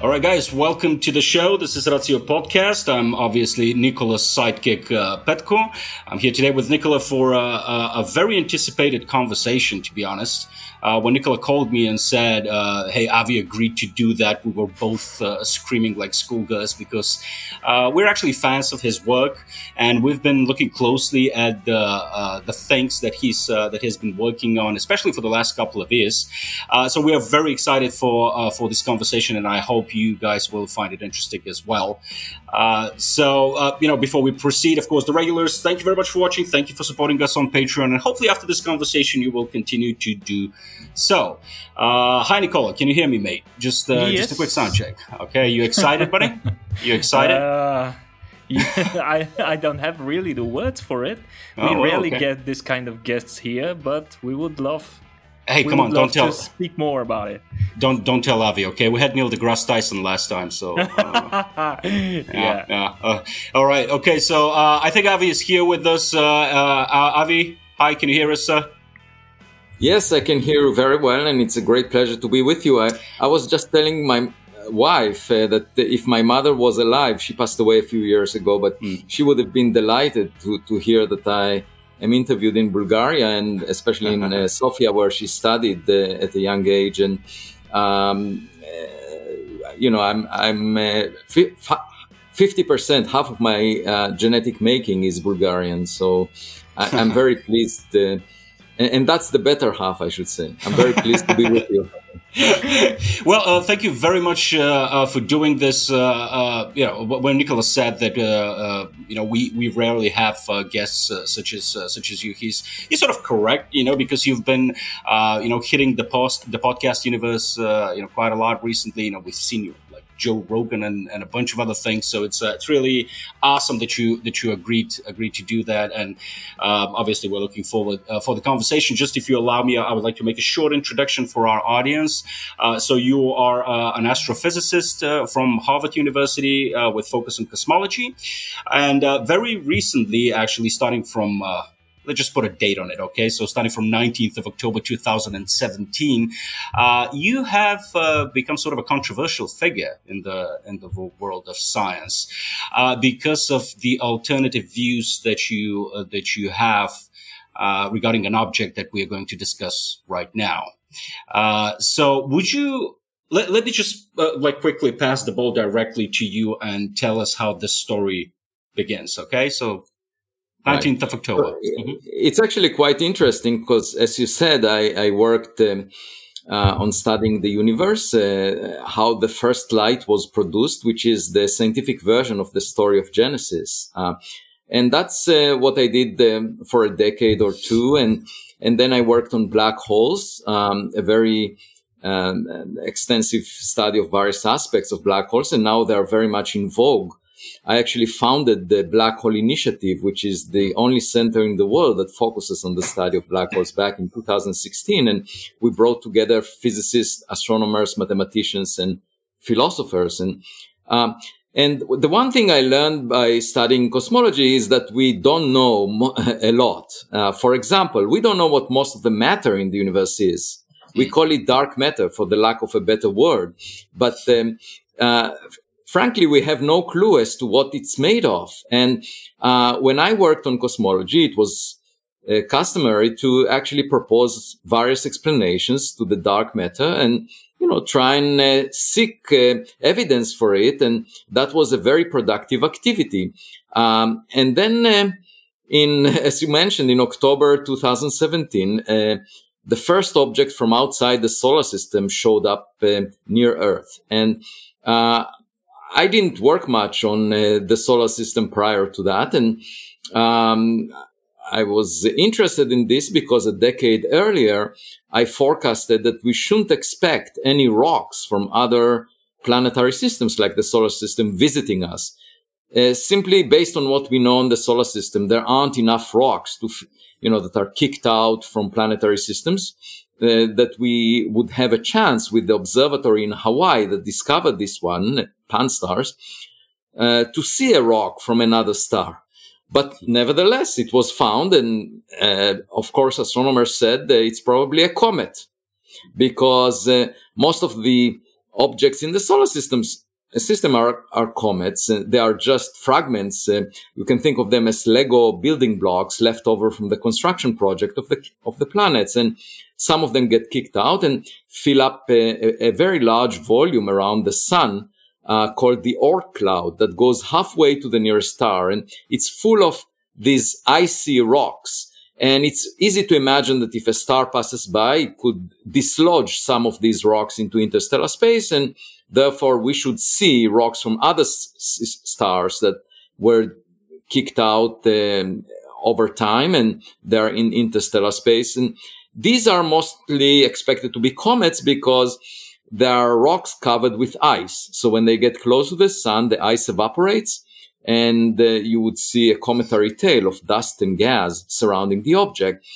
All right, guys, welcome to the show. This is Razio Podcast. I'm obviously Nicola's sidekick, Petko. I'm here today with Nicola for a very anticipated conversation, to be honest. When Nicola called me and said, hey, Avi agreed to do that, we were both screaming like schoolgirls because we're actually fans of his work. And we've been looking closely at the things that he's been working on, especially for the last couple of years. So we are very excited for this conversation, and I hope you guys will find it interesting as well. Before we proceed, of course, the regulars, thank you very much for watching. Thank you for supporting us on Patreon. And hopefully after this conversation, you will continue to do so. Hi, Nicola. Can you hear me, mate? Just a quick sound check. Okay. You excited, buddy? You excited? I don't have really the words for it. We rarely get this kind of guests here, but we would love... Hey, come on! Don't tell. Speak more about it. Don't tell Avi. Okay, we had Neil deGrasse Tyson last time, so. All right. Okay, so I think Avi is here with us. Avi, hi. Can you hear us, sir? Yes, I can hear you very well, and it's a great pleasure to be with you. I was just telling my wife that if my mother was alive, she passed away a few years ago, but she would have been delighted to hear that I'm interviewed in Bulgaria, and especially in Sofia, where she studied at a young age. And I'm 50%, half of my genetic making is Bulgarian, so I'm very pleased. And that's the better half, I should say. I'm very pleased to be with you. Well, thank you very much for doing this. When Nicola said that, we rarely have guests such as you, he's sort of correct, because you've been, hitting the podcast universe, quite a lot recently. We've seen you like Joe Rogan and a bunch of other things. So it's really awesome that you agreed to do that. And obviously, we're looking forward for the conversation. Just if you allow me, I would like to make a short introduction for our audience. So you are an astrophysicist from Harvard University with focus on cosmology. And very recently, actually, starting from... let's just put a date on it, okay? So starting from 19th of October 2017, you have become sort of a controversial figure in the world of science because of the alternative views that you have regarding an object that we are going to discuss right now. So would you let me just quickly pass the ball directly to you and tell us how this story begins, okay? So 19th of October. It's actually quite interesting because, as you said, I worked on studying the universe, how the first light was produced, which is the scientific version of the story of Genesis. And that's what I did for a decade or two. And then I worked on black holes, a very extensive study of various aspects of black holes. And now they are very much in vogue. I actually founded the Black Hole Initiative, which is the only center in the world that focuses on the study of black holes back in 2016. And we brought together physicists, astronomers, mathematicians, and philosophers. And the one thing I learned by studying cosmology is that we don't know a lot. For example, we don't know what most of the matter in the universe is. We call it dark matter for the lack of a better word. But, frankly, we have no clue as to what it's made of. And when I worked on cosmology, it was customary to actually propose various explanations to the dark matter and, try and seek evidence for it. And that was a very productive activity. And then as you mentioned, in October 2017, the first object from outside the solar system showed up near Earth. And I didn't work much on the solar system prior to that. And I was interested in this because a decade earlier, I forecasted that we shouldn't expect any rocks from other planetary systems like the solar system visiting us. Simply based on what we know in the solar system, there aren't enough rocks that are kicked out from planetary systems that we would have a chance with the observatory in Hawaii that discovered this one, Pan-STARRS, to see a rock from another star. But nevertheless, it was found. And, of course, astronomers said that it's probably a comet because most of the objects in the solar system are comets. They are just fragments. You can think of them as Lego building blocks left over from the construction project of the planets. And some of them get kicked out and fill up a very large volume around the sun, called the Oort Cloud, that goes halfway to the nearest star. And it's full of these icy rocks. And it's easy to imagine that if a star passes by, it could dislodge some of these rocks into interstellar space. And therefore, we should see rocks from other stars that were kicked out over time, and they're in interstellar space. And these are mostly expected to be comets because they are rocks covered with ice. So when they get close to the sun, the ice evaporates, and you would see a cometary tail of dust and gas surrounding the object.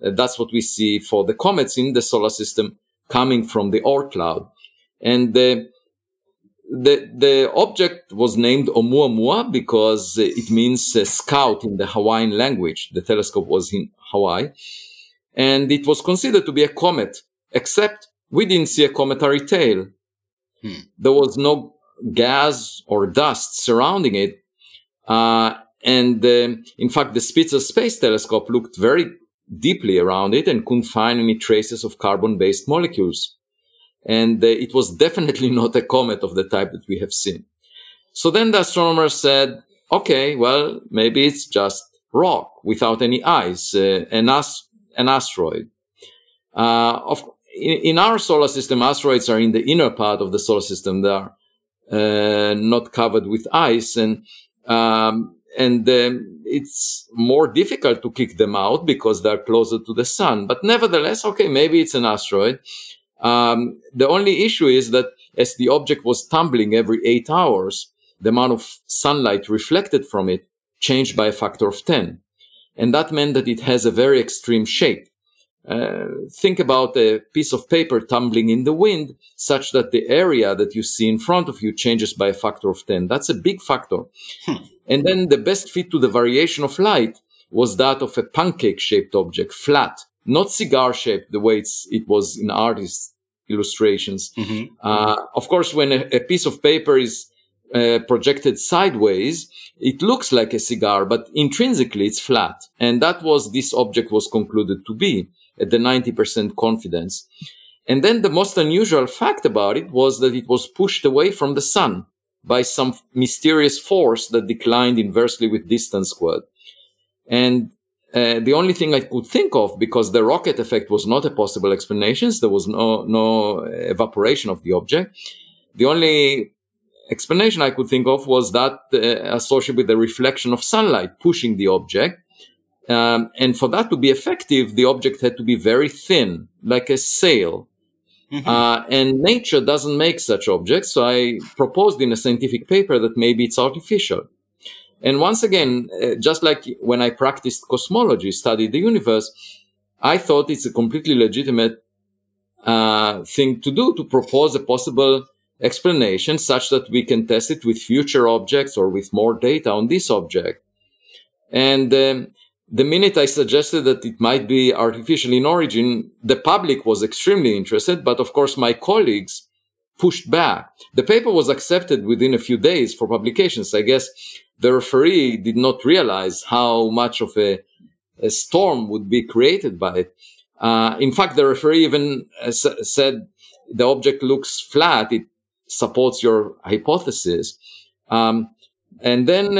That's what we see for the comets in the solar system coming from the Oort Cloud. And the object was named Oumuamua because it means scout in the Hawaiian language. The telescope was in Hawaii, and it was considered to be a comet, except we didn't see a cometary tail. There was no gas or dust surrounding it. In fact, the Spitzer Space Telescope looked very deeply around it and couldn't find any traces of carbon-based molecules. And it was definitely not a comet of the type that we have seen. So then the astronomer said, okay, well, maybe it's just rock without any ice, an asteroid. In our solar system, asteroids are in the inner part of the solar system. They are not covered with ice. And it's more difficult to kick them out because they're closer to the sun. But nevertheless, okay, maybe it's an asteroid. The only issue is that as the object was tumbling every 8 hours, the amount of sunlight reflected from it changed by a factor of 10. And that meant that it has a very extreme shape. Think about a piece of paper tumbling in the wind such that the area that you see in front of you changes by a factor of 10. That's a big factor. And then the best fit to the variation of light was that of a pancake-shaped object, flat. Not cigar-shaped, the way it was in artists' illustrations. Mm-hmm. Of course, when a piece of paper is projected sideways, it looks like a cigar, but intrinsically it's flat. And that was this object was concluded to be at the 90% confidence. And then the most unusual fact about it was that it was pushed away from the sun by some mysterious force that declined inversely with distance squared. And the only thing I could think of, because the rocket effect was not a possible explanation, there was no evaporation of the object. The only explanation I could think of was that associated with the reflection of sunlight pushing the object. And for that to be effective, the object had to be very thin, like a sail. Mm-hmm. And nature doesn't make such objects. So I proposed in a scientific paper that maybe it's artificial. And once again, just like when I practiced cosmology, studied the universe, I thought it's a completely legitimate thing to do, to propose a possible explanation such that we can test it with future objects or with more data on this object. And the minute I suggested that it might be artificial in origin, the public was extremely interested, but of course my colleagues pushed back. The paper was accepted within a few days for publications. I guess the referee did not realize how much of a storm would be created by it. In fact, the referee even said the object looks flat. It supports your hypothesis. And then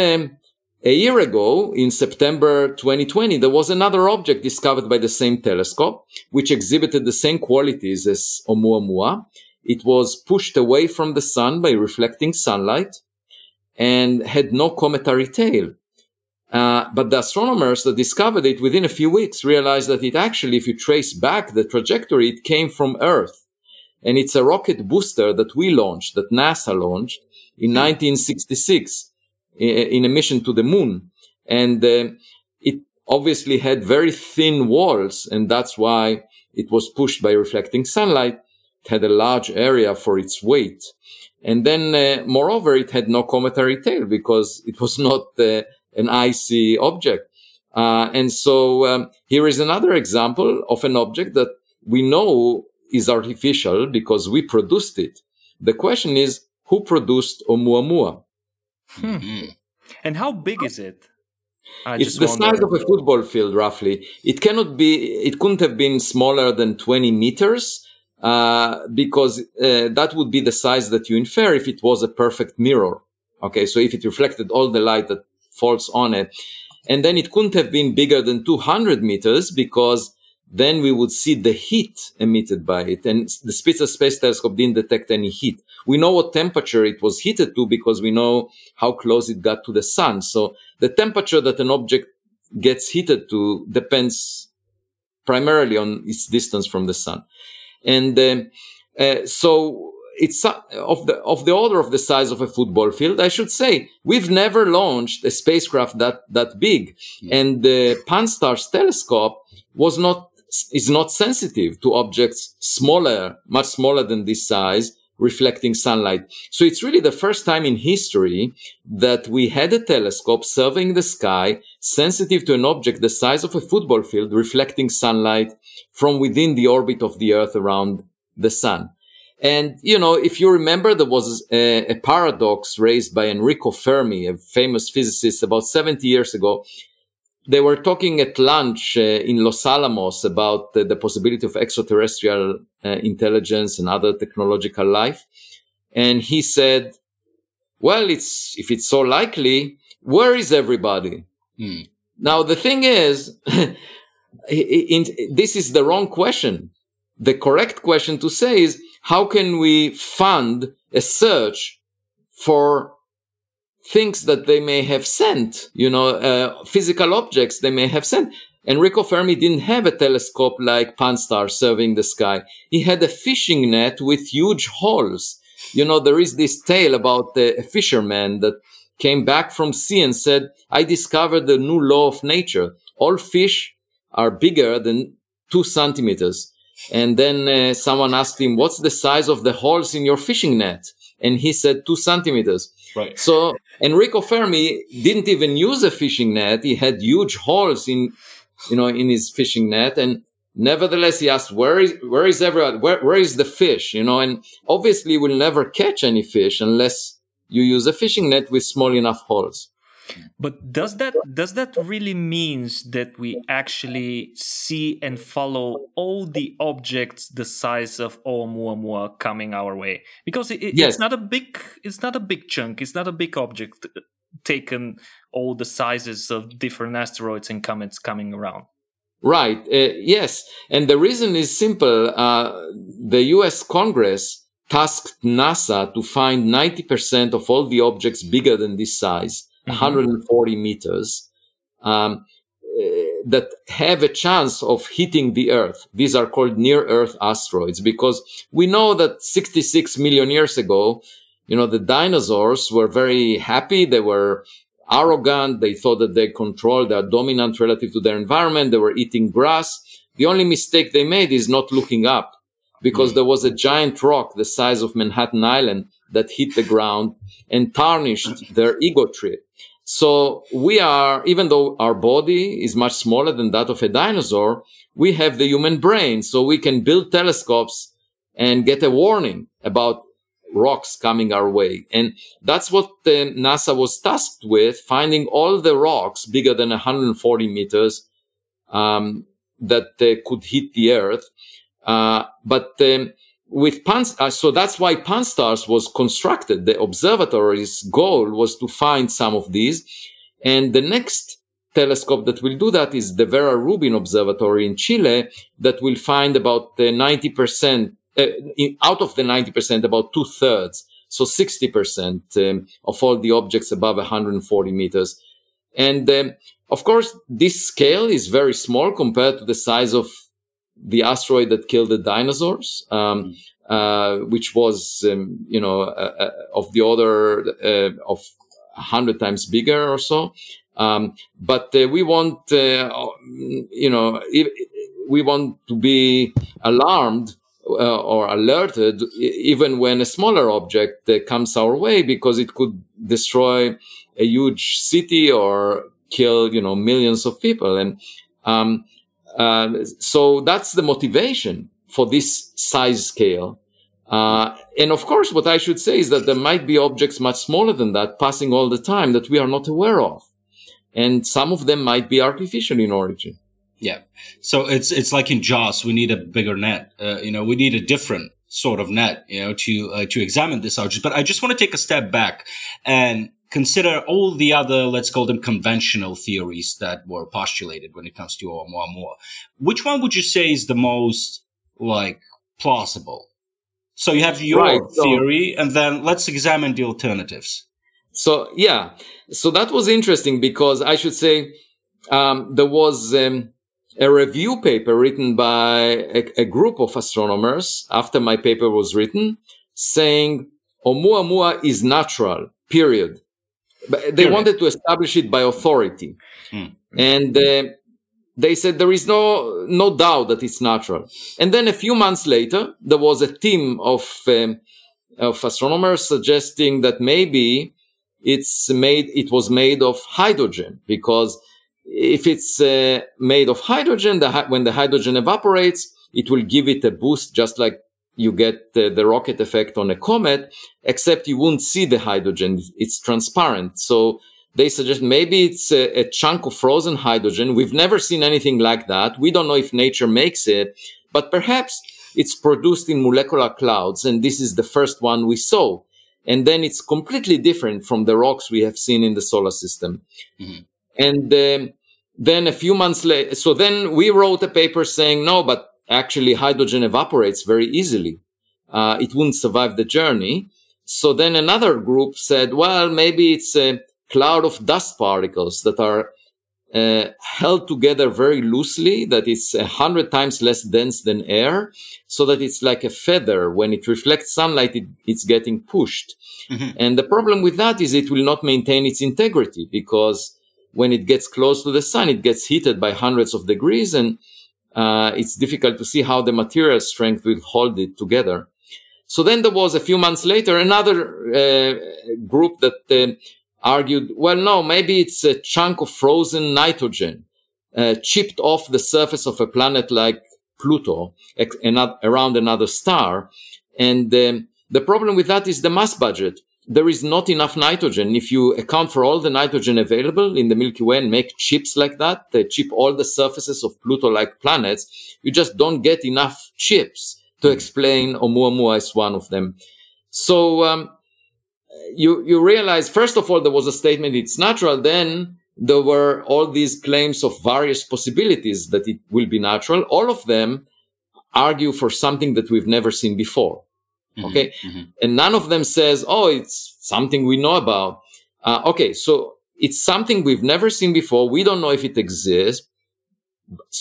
a year ago, in September 2020, there was another object discovered by the same telescope, which exhibited the same qualities as Oumuamua. It was pushed away from the sun by reflecting sunlight and had no cometary tail. But the astronomers that discovered it within a few weeks realized that it actually, if you trace back the trajectory, it came from Earth. And it's a rocket booster that we launched, that NASA launched in 1966 in a mission to the moon. And it obviously had very thin walls, and that's why it was pushed by reflecting sunlight. It had a large area for its weight. And then, moreover, it had no cometary tail because it was not an icy object. And so here is another example of an object that we know is artificial because we produced it. The question is, who produced Oumuamua? Mm-hmm. And how big is it? It's the size of a football field, roughly. It couldn't have been smaller than 20 meters, because that would be the size that you infer if it was a perfect mirror. Okay, so if it reflected all the light that falls on it. And then it couldn't have been bigger than 200 meters, because then we would see the heat emitted by it. And the Spitzer Space Telescope didn't detect any heat. We know what temperature it was heated to because we know how close it got to the sun. So the temperature that an object gets heated to depends primarily on its distance from the sun. And so it's of the order of the size of a football field, I should say. We've never launched a spacecraft that big. And the Pan-STARRS telescope is not sensitive to objects much smaller than this size, reflecting sunlight. So it's really the first time in history that we had a telescope surveying the sky, sensitive to an object the size of a football field, reflecting sunlight from within the orbit of the Earth around the sun. And, you know, if you remember, there was a paradox raised by Enrico Fermi, a famous physicist, about 70 years ago. They were talking at lunch in Los Alamos about the possibility of extraterrestrial intelligence and other technological life. And he said, well, if it's so likely, where is everybody? Mm. Now, the thing is, this is the wrong question. The correct question to say is, how can we fund a search for things that they may have sent, physical objects they may have sent. Enrico Fermi didn't have a telescope like Pan-STARRS surveying the sky. He had a fishing net with huge holes. You know, there is this tale about a fisherman that came back from sea and said, I discovered the new law of nature. All fish are bigger than 2 centimeters. And then someone asked him, what's the size of the holes in your fishing net? And he said 2 centimeters. Right. So Enrico Fermi didn't even use a fishing net. He had huge holes in his fishing net. And nevertheless, he asked, where is everyone? Where is the fish? And obviously we'll never catch any fish unless you use a fishing net with small enough holes. But does that really means that we actually see and follow all the objects the size of Oumuamua coming our way? Because yes. It's not a big chunk. It's not a big object taken all the sizes of different asteroids and comets coming around. Right. Yes. And the reason is simple. The U.S. Congress tasked NASA to find 90% of all the objects bigger than this size. 140 meters, that have a chance of hitting the Earth. These are called near-Earth asteroids because we know that 66 million years ago, the dinosaurs were very happy. They were arrogant. They thought that they controlled, they are dominant relative to their environment. They were eating grass. The only mistake they made is not looking up because there was a giant rock the size of Manhattan Island that hit the ground and tarnished their ego trip. So we are, even though our body is much smaller than that of a dinosaur, we have the human brain. So we can build telescopes and get a warning about rocks coming our way. And that's what NASA was tasked with, finding all the rocks bigger than 140 meters that could hit the Earth. So that's why Pan-STARRS was constructed. The observatory's goal was to find some of these. And the next telescope that will do that is the Vera Rubin Observatory in Chile that will find about 90%, out of the 90%, about 2/3. So 60% of all the objects above 140 meters. And of course, this scale is very small compared to the size of the asteroid that killed the dinosaurs, which was, of the order of 100 times bigger or so. But we want, we want to be alarmed or alerted even when a smaller object comes our way because it could destroy a huge city or kill, millions of people. And, so that's the motivation for this size scale. And of course, what I should say is that there might be objects much smaller than that passing all the time that we are not aware of. And some of them might be artificial in origin. Yeah. So it's like in Jaws, we need a bigger net. We need a different sort of net, to examine this object. But I just want to take a step back and consider all the other, let's call them conventional theories that were postulated when it comes to Oumuamua. Which one would you say is the most, plausible? So you have your theory, and then let's examine the alternatives. So that was interesting because I should say there was a review paper written by a group of astronomers after my paper was written saying Oumuamua is natural, period. But they wanted to establish it by authority. And they said there is no doubt that it's natural. And then a few months later, there was a team of astronomers suggesting that maybe it was made of hydrogen, because if it's made of hydrogen, when the hydrogen evaporates, it will give it a boost, just like you get the rocket effect on a comet, except you won't see the hydrogen. It's transparent. So they suggest maybe it's a chunk of frozen hydrogen. We've never seen anything like that. We don't know if nature makes it, but perhaps it's produced in molecular clouds, and this is the first one we saw. And then it's completely different from the rocks we have seen in the solar system. Mm-hmm. And then a few months later, so then we wrote a paper saying, no, but actually hydrogen evaporates very easily. It wouldn't survive the journey. So then another group said, well, maybe it's a cloud of dust particles that are held together very loosely, that it's 100 times less dense than air, so that it's like a feather. When it reflects sunlight, it's getting pushed. Mm-hmm. And the problem with that is it will not maintain its integrity, because when it gets close to the sun, it gets heated by hundreds of degrees, and it's difficult to see how the material strength will hold it together. So then there was, a few months later, another group that argued, well, no, maybe it's a chunk of frozen nitrogen chipped off the surface of a planet like Pluto around another star. And the problem with that is the mass budget. There is not enough nitrogen. If you account for all the nitrogen available in the Milky Way and make chips like that, they chip all the surfaces of Pluto-like planets, you just don't get enough chips to explain Oumuamua is one of them. So You realize, first of all, there was a statement, it's natural. Then there were all these claims of various possibilities that it will be natural. All of them argue for something that we've never seen before. Mm-hmm, okay. Mm-hmm. And none of them says, oh, it's something we know about. So it's something we've never seen before. We don't know if it exists.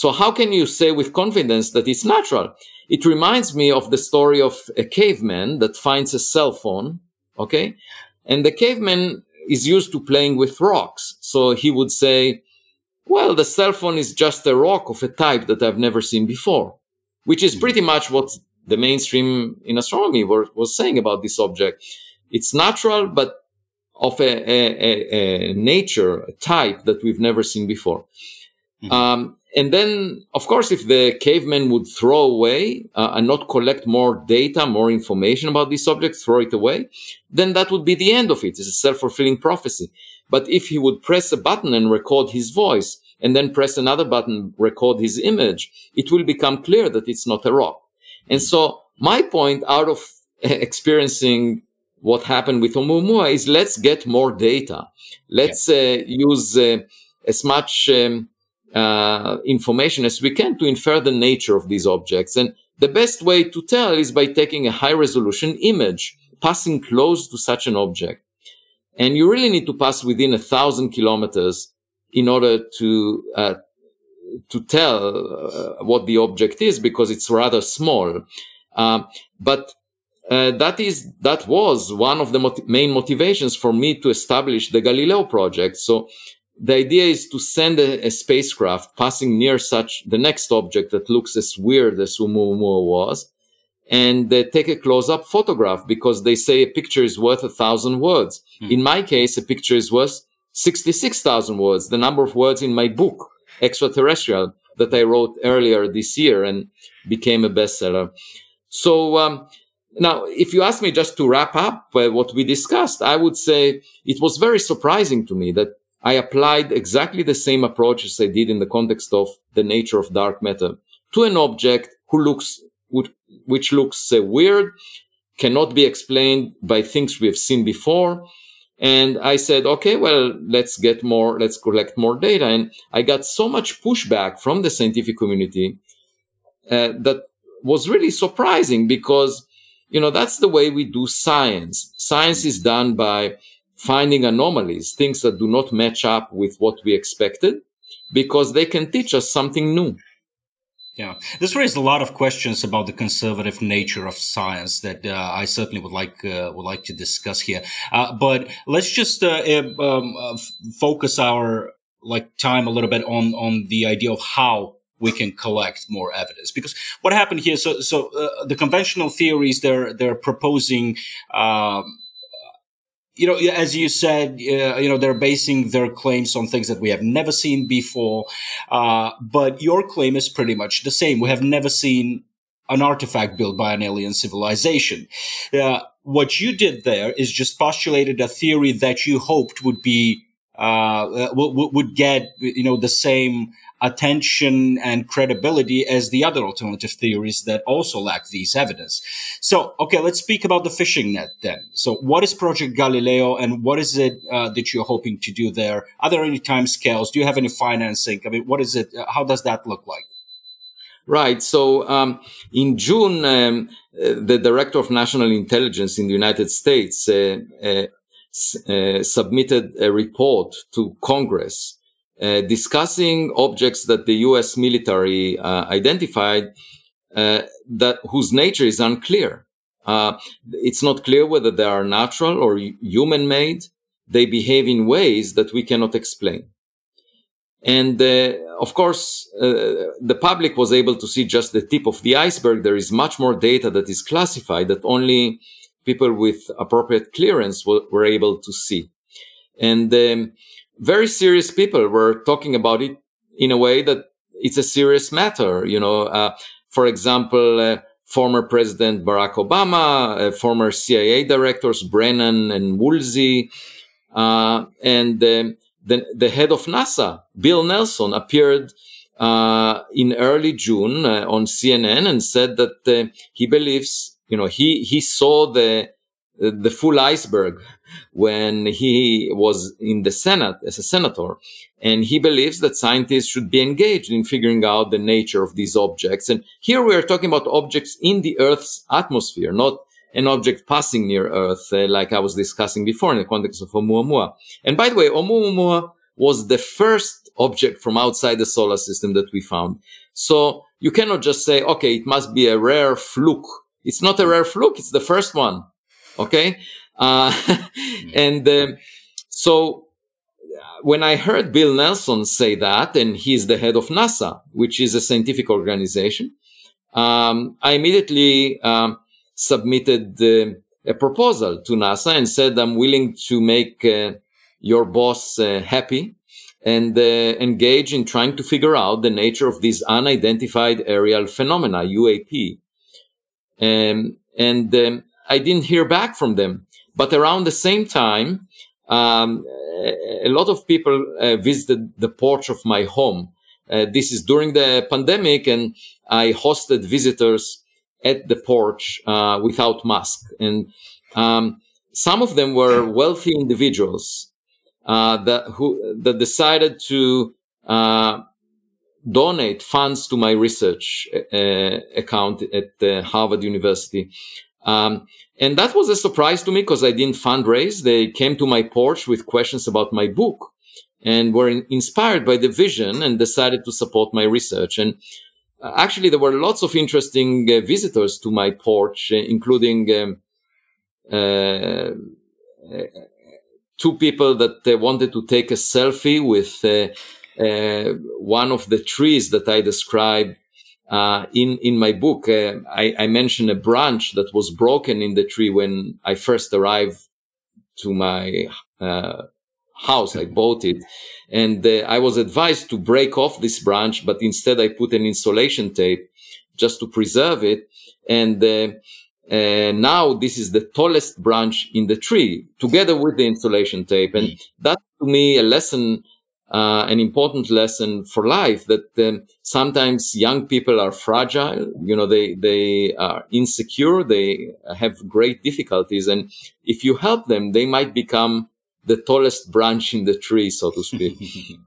So how can you say with confidence that it's natural? It reminds me of the story of a caveman that finds a cell phone. Okay. And the caveman is used to playing with rocks. So he would say, well, the cell phone is just a rock of a type that I've never seen before, which is pretty much what the mainstream in astronomy was saying about this object. It's natural, but of a nature, a type that we've never seen before. Mm-hmm. And then, of course, if the caveman would throw away and not collect more data, more information about this object, throw it away, then that would be the end of it. It's a self-fulfilling prophecy. But if he would press a button and record his voice, and then press another button, record his image, it will become clear that it's not a rock. And so my point out of experiencing what happened with Oumuamua is, let's get more data. Let's use as much information as we can to infer the nature of these objects. And the best way to tell is by taking a high resolution image, passing close to such an object. And you really need to pass within 1,000 kilometers in order to tell what the object is, because it's rather small. That was one of the main motivations for me to establish the Galileo Project. So the idea is to send a spacecraft passing near the next object that looks as weird as Oumuamua was, and take a close-up photograph, because they say a picture is worth 1,000 words. Mm. In my case, a picture is worth 66,000 words, the number of words in my book, Extraterrestrial, that I wrote earlier this year and became a bestseller. So Now, if you ask me just to wrap up what we discussed, I would say it was very surprising to me that I applied exactly the same approach as I did in the context of the nature of dark matter to an object which looks weird, cannot be explained by things we have seen before. And I said, okay, well, let's collect more data. And I got so much pushback from the scientific community that was really surprising because, you know, that's the way we do science. Science is done by finding anomalies, things that do not match up with what we expected, because they can teach us something new. Yeah, this raised a lot of questions about the conservative nature of science that I certainly would like to discuss here. But let's just focus our time a little bit on the idea of how we can collect more evidence, because what happened here. So the conventional theories they're proposing. As you said, they're basing their claims on things that we have never seen before. But your claim is pretty much the same. We have never seen an artifact built by an alien civilization. What you did there is just postulated a theory that you hoped would be, would get, the same attention and credibility as the other alternative theories that also lack these evidence. So, okay, let's speak about the fishing net then. So what is Project Galileo and what is it that you're hoping to do there? Are there any time scales? Do you have any financing? I mean, what is it? How does that look like? Right. So in June, the Director of National Intelligence in the United States submitted a report to Congress discussing objects that the U.S. military identified that whose nature is unclear. It's not clear whether they are natural or human-made. They behave in ways that we cannot explain. And of course, the public was able to see just the tip of the iceberg. There is much more data that is classified that only people with appropriate clearance were able to see. And very serious people were talking about it in a way that it's a serious matter. For example, former President Barack Obama, former CIA directors Brennan and Woolsey, and the head of NASA, Bill Nelson, appeared in early June on CNN and said that he believes, he saw the full iceberg when he was in the Senate as a senator. And he believes that scientists should be engaged in figuring out the nature of these objects. And here we are talking about objects in the Earth's atmosphere, not an object passing near Earth, like I was discussing before in the context of Oumuamua. And by the way, Oumuamua was the first object from outside the solar system that we found. So you cannot just say, okay, it must be a rare fluke. It's not a rare fluke. It's the first one. Okay. So when I heard Bill Nelson say that, and he's the head of NASA, which is a scientific organization, I immediately submitted a proposal to NASA and said, I'm willing to make your boss happy and engage in trying to figure out the nature of these unidentified aerial phenomena, UAP. I didn't hear back from them. But around the same time, a lot of people visited the porch of my home. This is during the pandemic, and I hosted visitors at the porch without mask. And some of them were wealthy individuals that decided to donate funds to my research account at Harvard University. And that was a surprise to me because I didn't fundraise. They came to my porch with questions about my book and were inspired by the vision and decided to support my research. And actually, there were lots of interesting visitors to my porch, including two people that wanted to take a selfie with one of the trees that I described in my book. I mentioned a branch that was broken in the tree when I first arrived to my house. I bought it. And I was advised to break off this branch, but instead I put an insulation tape just to preserve it. And Now this is the tallest branch in the tree, together with the insulation tape. And that, to me, a lesson, an important lesson for life, that sometimes young people are fragile, you know, they are insecure, they have great difficulties. And if you help them, they might become the tallest branch in the tree, so to speak.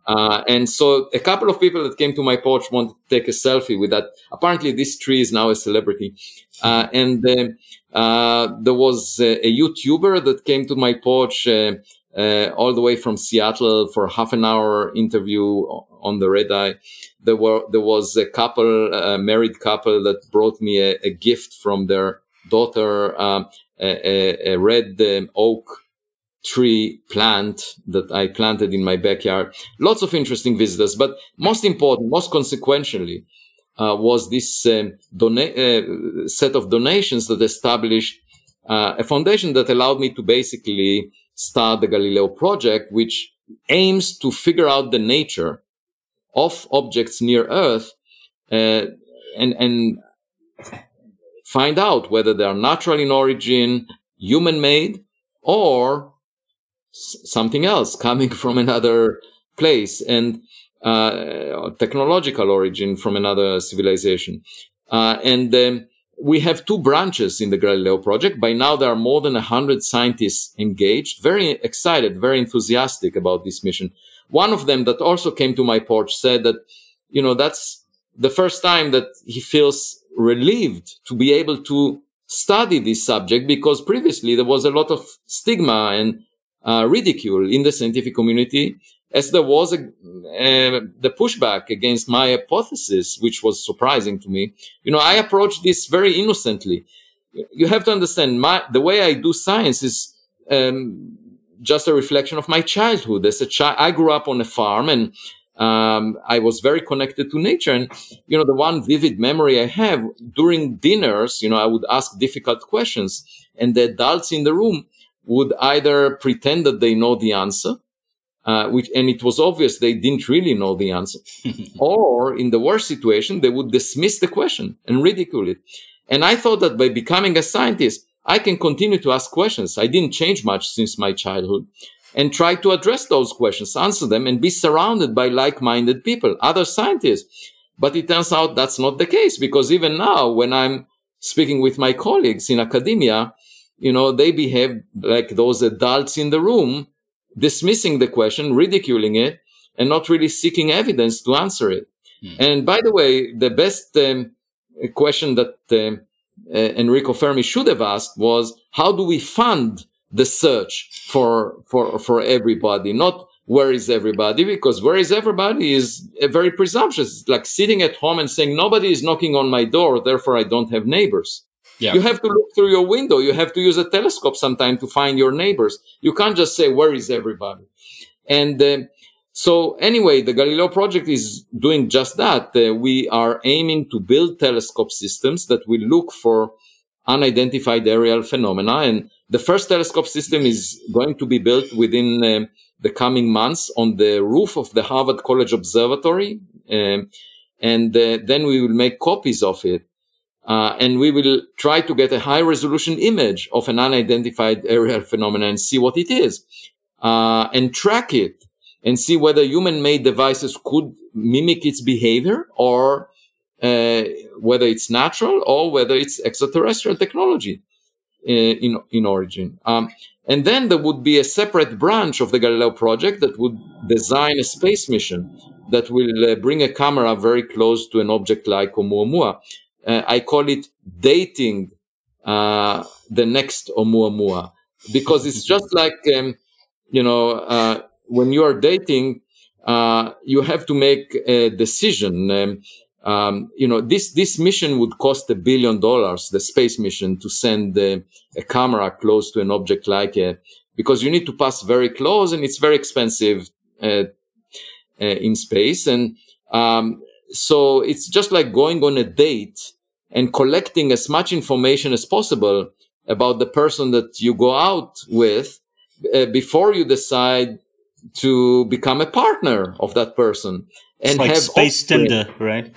And so a couple of people that came to my porch wanted to take a selfie with that. Apparently this tree is now a celebrity. There was a YouTuber that came to my porch, all the way from Seattle for half an hour interview on the red eye. There was a couple, a married couple that brought me a gift from their daughter, a red oak tree plant that I planted in my backyard. Lots of interesting visitors, but most important, most consequentially, was this set of donations that established a foundation that allowed me to basically start the Galileo Project, which aims to figure out the nature of objects near Earth, and find out whether they are natural in origin, human-made, or something else coming from another place and technological origin from another civilization. We have two branches in the Galileo Project. By now, there are more than 100 scientists engaged, very excited, very enthusiastic about this mission. One of them that also came to my porch said that, you know, that's the first time that he feels relieved to be able to study this subject, because previously there was a lot of stigma and ridicule in the scientific community, as there was the pushback against my hypothesis, which was surprising to me. You know, I approached this very innocently. You have to understand, the way I do science is just a reflection of my childhood. As a child, I grew up on a farm, and I was very connected to nature. And, you know, the one vivid memory I have, during dinners, you know, I would ask difficult questions, and the adults in the room would either pretend that they know the answer, and it was obvious they didn't really know the answer. Or in the worst situation, they would dismiss the question and ridicule it. And I thought that by becoming a scientist, I can continue to ask questions. I didn't change much since my childhood, and try to address those questions, answer them, and be surrounded by like-minded people, other scientists. But it turns out that's not the case, because even now, when I'm speaking with my colleagues in academia, you know, they behave like those adults in the room, dismissing the question, ridiculing it, and not really seeking evidence to answer it. Mm. And by the way, the best question that Enrico Fermi should have asked was, how do we fund the search for everybody? Not where is everybody, because where is everybody is very presumptuous. It's like sitting at home and saying, nobody is knocking on my door, therefore I don't have neighbors. Yeah. You have to look through your window. You have to use a telescope sometime to find your neighbors. You can't just say, where is everybody? And so anyway, the Galileo Project is doing just that. We are aiming to build telescope systems that will look for unidentified aerial phenomena. And the first telescope system is going to be built within the coming months on the roof of the Harvard College Observatory. Then we will make copies of it. And we will try to get a high-resolution image of an unidentified aerial phenomenon and see what it is, and track it, and see whether human-made devices could mimic its behavior, or whether it's natural, or whether it's extraterrestrial technology in origin. And then there would be a separate branch of the Galileo Project that would design a space mission that will bring a camera very close to an object like Oumuamua. I call it dating the next Oumuamua, because it's just like, when you are dating, you have to make a decision. This mission would cost $1 billion, the space mission, to send a camera close to an object like it, because you need to pass very close, and it's very expensive in space. And so it's just like going on a date and collecting as much information as possible about the person that you go out with before you decide to become a partner of that person. It's like space Tinder, right?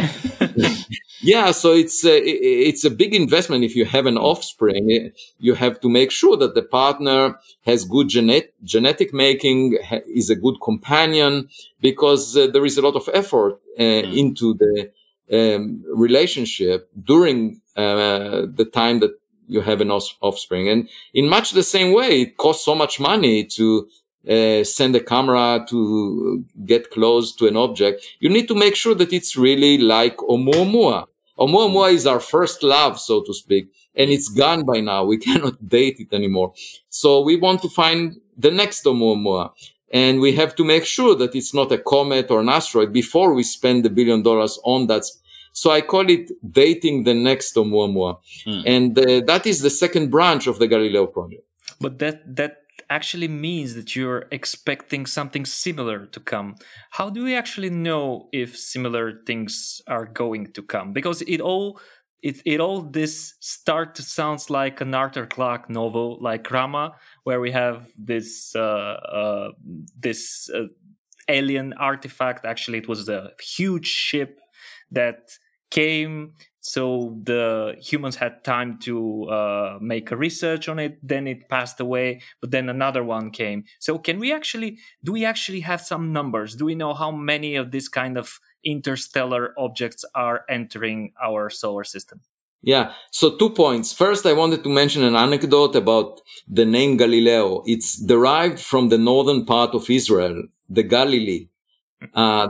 Yeah, so it's a big investment. If you have an offspring, you have to make sure that the partner has good genetic making, is a good companion, because there is a lot of effort into the relationship during the time that you have an offspring. And in much the same way, it costs so much money to send a camera to get close to an object. You need to make sure that it's really like Oumuamua. Oumuamua is our first love, so to speak, and it's gone by now. We cannot date it anymore. So we want to find the next Oumuamua, and we have to make sure that it's not a comet or an asteroid before we spend $1 billion on that. So I call it dating the next Oumuamua. And that is the second branch of the Galileo project. But that actually means that you're expecting something similar to come. How do we actually know if similar things are going to come? Because it all this start to sounds like an Arthur Clarke novel, like Rama, where we have this this alien artifact. Actually, it was a huge ship that came. So the humans had time to make a research on it. Then it passed away, but then another one came. So do we actually have some numbers? Do we know how many of these kind of interstellar objects are entering our solar system? Yeah. So 2 points. First, I wanted to mention an anecdote about the name Galileo. It's derived from the northern part of Israel, the Galilee.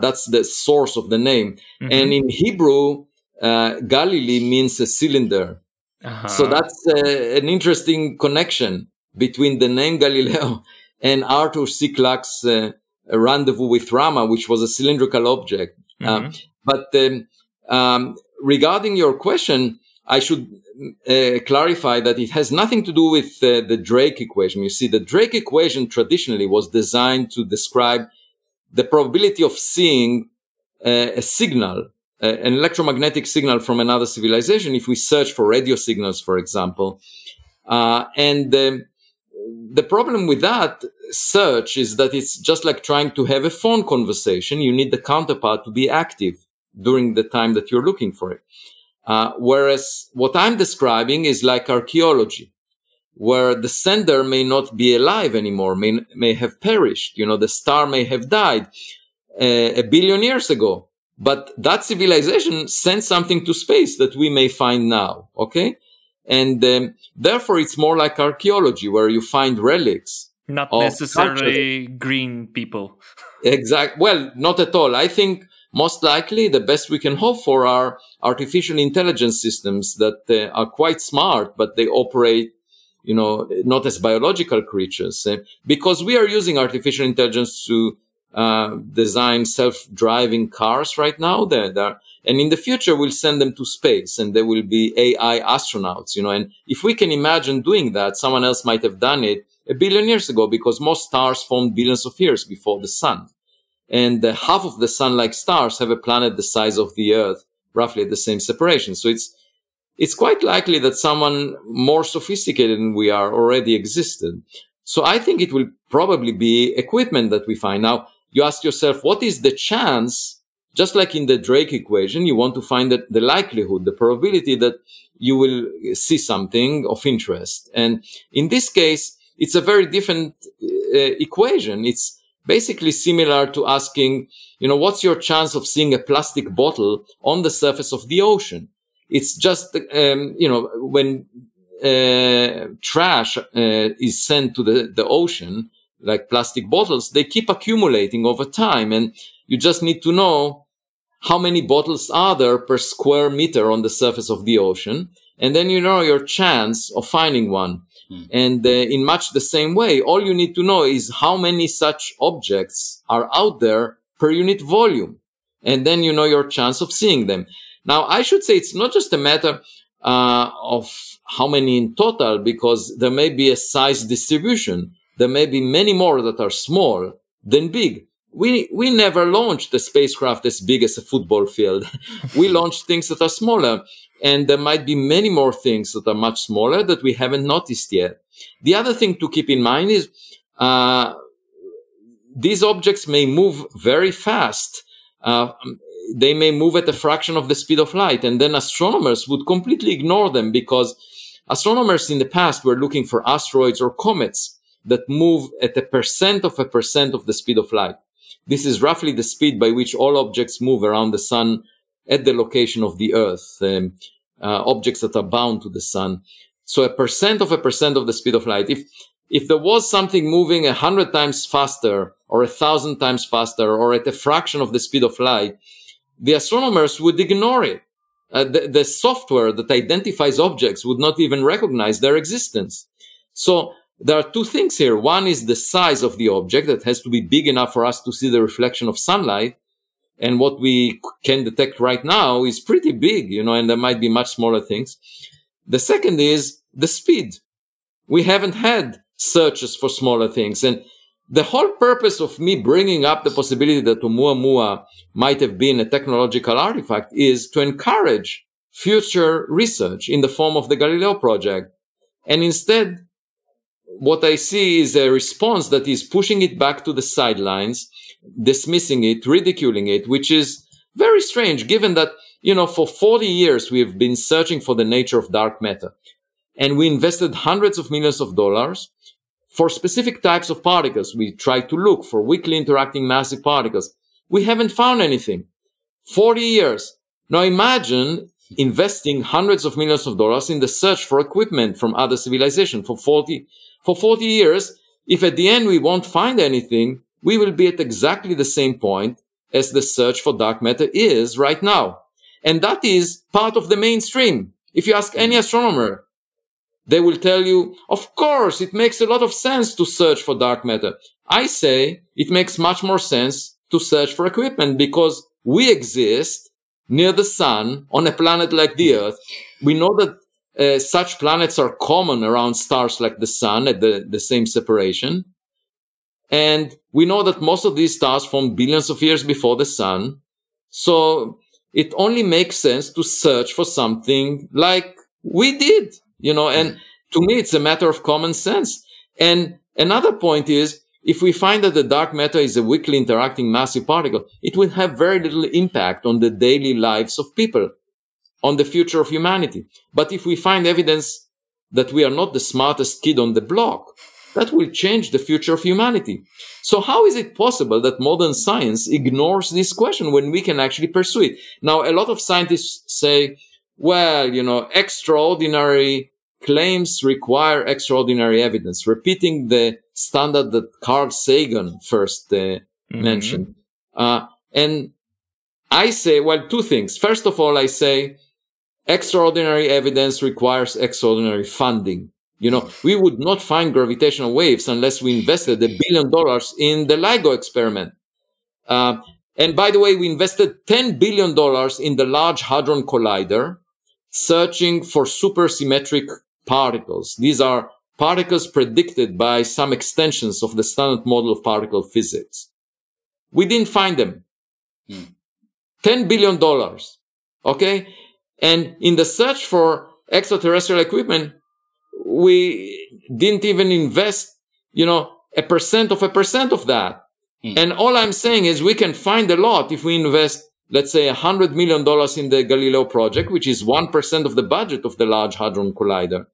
That's the source of the name. Mm-hmm. And in Hebrew, Galilee means a cylinder. Uh-huh. So that's an interesting connection between the name Galileo and Arthur C. Clarke's rendezvous with Rama, which was a cylindrical object. Mm-hmm. But regarding your question, I should clarify that it has nothing to do with the Drake equation. You see, the Drake equation traditionally was designed to describe the probability of seeing a signal, an electromagnetic signal from another civilization, if we search for radio signals, for example. The problem with that search is that it's just like trying to have a phone conversation. You need the counterpart to be active during the time that you're looking for it. Whereas what I'm describing is like archaeology, where the sender may not be alive anymore, may have perished. You know, the star may have died a billion years ago. But that civilization sent something to space that we may find now, okay? And therefore, it's more like archaeology, where you find relics. Not necessarily culture. Green people. Exactly. Well, not at all. I think most likely the best we can hope for are artificial intelligence systems that are quite smart, but they operate, you know, not as biological creatures. Because we are using artificial intelligence to design self-driving cars right now. And in the future, we'll send them to space and there will be AI astronauts, you know. And if we can imagine doing that, someone else might have done it a billion years ago, because most stars formed billions of years before the sun. And half of the sun-like stars have a planet the size of the Earth, roughly at the same separation. So it's quite likely that someone more sophisticated than we are already existed. So I think it will probably be equipment that we find. Now, you ask yourself, what is the chance? Just like in the Drake equation, you want to find the likelihood, the probability that you will see something of interest. And in this case, it's a very different equation. It's basically similar to asking, you know, what's your chance of seeing a plastic bottle on the surface of the ocean? It's just, you know, when trash is sent to the ocean, like plastic bottles, they keep accumulating over time. And you just need to know how many bottles are there per square meter on the surface of the ocean. And then you know your chance of finding one. Mm. And in much the same way, all you need to know is how many such objects are out there per unit volume. And then you know your chance of seeing them. Now, I should say it's not just a matter of how many in total, because there may be a size distribution. There may be many more that are small than big. We never launched a spacecraft as big as a football field. We launched things that are smaller, and there might be many more things that are much smaller that we haven't noticed yet. The other thing to keep in mind is these objects may move very fast. they may move at a fraction of the speed of light, and then astronomers would completely ignore them, because astronomers in the past were looking for asteroids or comets that move at 1% of the speed of light. This is roughly the speed by which all objects move around the sun at the location of the Earth, objects that are bound to the sun. So 1% of the speed of light. If there was something moving 100 times faster or 1,000 times faster or at a fraction of the speed of light, the astronomers would ignore it. The software that identifies objects would not even recognize their existence. So there are two things here. One is the size of the object that has to be big enough for us to see the reflection of sunlight. And what we can detect right now is pretty big, you know, and there might be much smaller things. The second is the speed. We haven't had searches for smaller things. And the whole purpose of me bringing up the possibility that Oumuamua might have been a technological artifact is to encourage future research in the form of the Galileo Project. And instead, what I see is a response that is pushing it back to the sidelines, dismissing it, ridiculing it, which is very strange, given that, you know, for 40 years, we have been searching for the nature of dark matter. And we invested hundreds of millions of dollars for specific types of particles. We tried to look for weakly interacting massive particles. We haven't found anything. 40 years. Now imagine investing hundreds of millions of dollars in the search for equipment from other civilizations for 40 years. If at the end we won't find anything, we will be at exactly the same point as the search for dark matter is right now. And that is part of the mainstream. If you ask any astronomer, they will tell you, of course, it makes a lot of sense to search for dark matter. I say it makes much more sense to search for equipment, because we exist near the sun on a planet like the Earth. We know that such planets are common around stars like the sun at the same separation. And we know that most of these stars formed billions of years before the sun. So it only makes sense to search for something like we did. You know, and to me, it's a matter of common sense. And another point is, if we find that the dark matter is a weakly interacting massive particle, it will have very little impact on the daily lives of people, on the future of humanity. But if we find evidence that we are not the smartest kid on the block, that will change the future of humanity. So how is it possible that modern science ignores this question when we can actually pursue it? Now, a lot of scientists say, well, you know, extraordinary claims require extraordinary evidence, repeating the standard that Carl Sagan first mentioned. And I say, well, two things. First of all, I say extraordinary evidence requires extraordinary funding. You know, we would not find gravitational waves unless we invested $1 billion in the LIGO experiment. And by the way, we invested $10 billion in the Large Hadron Collider, searching for supersymmetric particles. These are particles predicted by some extensions of the standard model of particle physics. We didn't find them. $10 billion. Okay? And in the search for extraterrestrial equipment, we didn't even invest, you know, 1% of that. And all I'm saying is we can find a lot if we invest, let's say, $100 million in the Galileo Project, which is 1% of the budget of the Large Hadron Collider.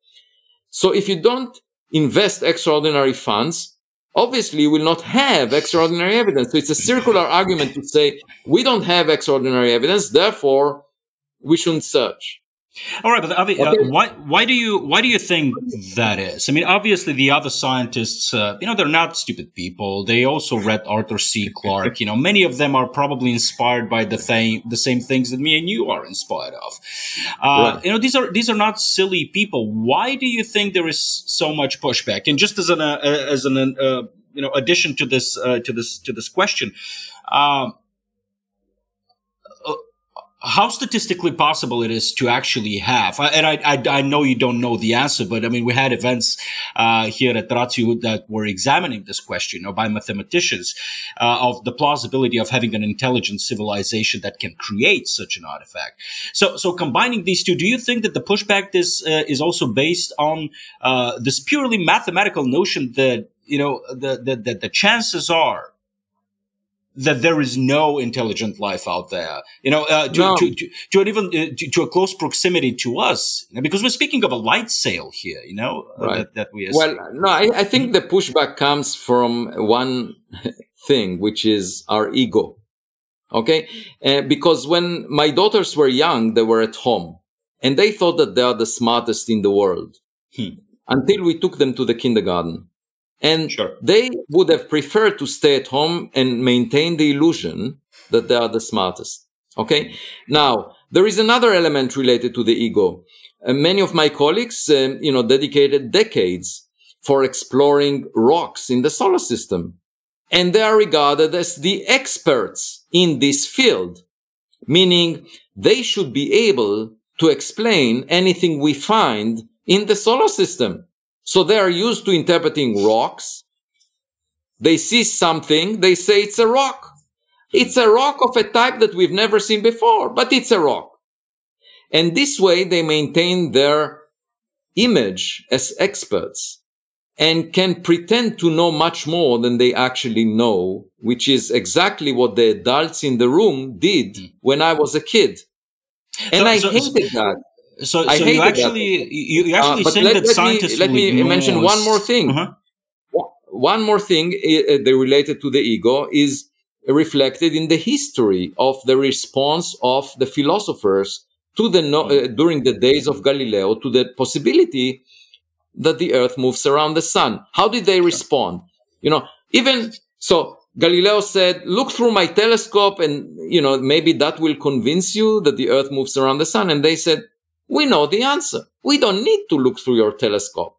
So if you don't invest extraordinary funds, obviously you will not have extraordinary evidence. So it's a circular argument to say we don't have extraordinary evidence, therefore we shouldn't search. All right, but Avi, why do you think that is? I mean, obviously the other scientists, you know, they're not stupid people. They also read Arthur C. Clarke. You know, many of them are probably inspired by the same things that me and you are inspired of. Right. You know, these are not silly people. Why do you think there is so much pushback? And just as an you know, addition to this to this question, how statistically possible it is to actually have, and I know you don't know the answer, but I mean, we had events, here at Razio that were examining this question, you know, by mathematicians, of the plausibility of having an intelligent civilization that can create such an artifact. So combining these two, do you think that the pushback is also based on, this purely mathematical notion that, you know, the chances are that there is no intelligent life out there, you know, to a close proximity to us, because we're speaking of a light sail here, you know, right. that we. Well, no, I think the pushback comes from one thing, which is our ego. Okay, because when my daughters were young, they were at home, and they thought that they are the smartest in the world until we took them to the kindergarten. And sure. They would have preferred to stay at home and maintain the illusion that they are the smartest. Okay. Now, there is another element related to the ego. Many of my colleagues, dedicated decades for exploring rocks in the solar system. And they are regarded as the experts in this field, meaning they should be able to explain anything we find in the solar system. So they are used to interpreting rocks. They see something, they say it's a rock. It's a rock of a type that we've never seen before, but it's a rock. And this way they maintain their image as experts and can pretend to know much more than they actually know, which is exactly what the adults in the room did when I was a kid. And I hated that. So you actually saying that scientists... Let me mention one more thing. Uh-huh. One more thing related to the ego is reflected in the history of the response of the philosophers to during the days of Galileo to the possibility that the Earth moves around the sun. How did they respond? You know, even so... Galileo said, look through my telescope and, you know, maybe that will convince you that the Earth moves around the sun. And they said, we know the answer. We don't need to look through your telescope.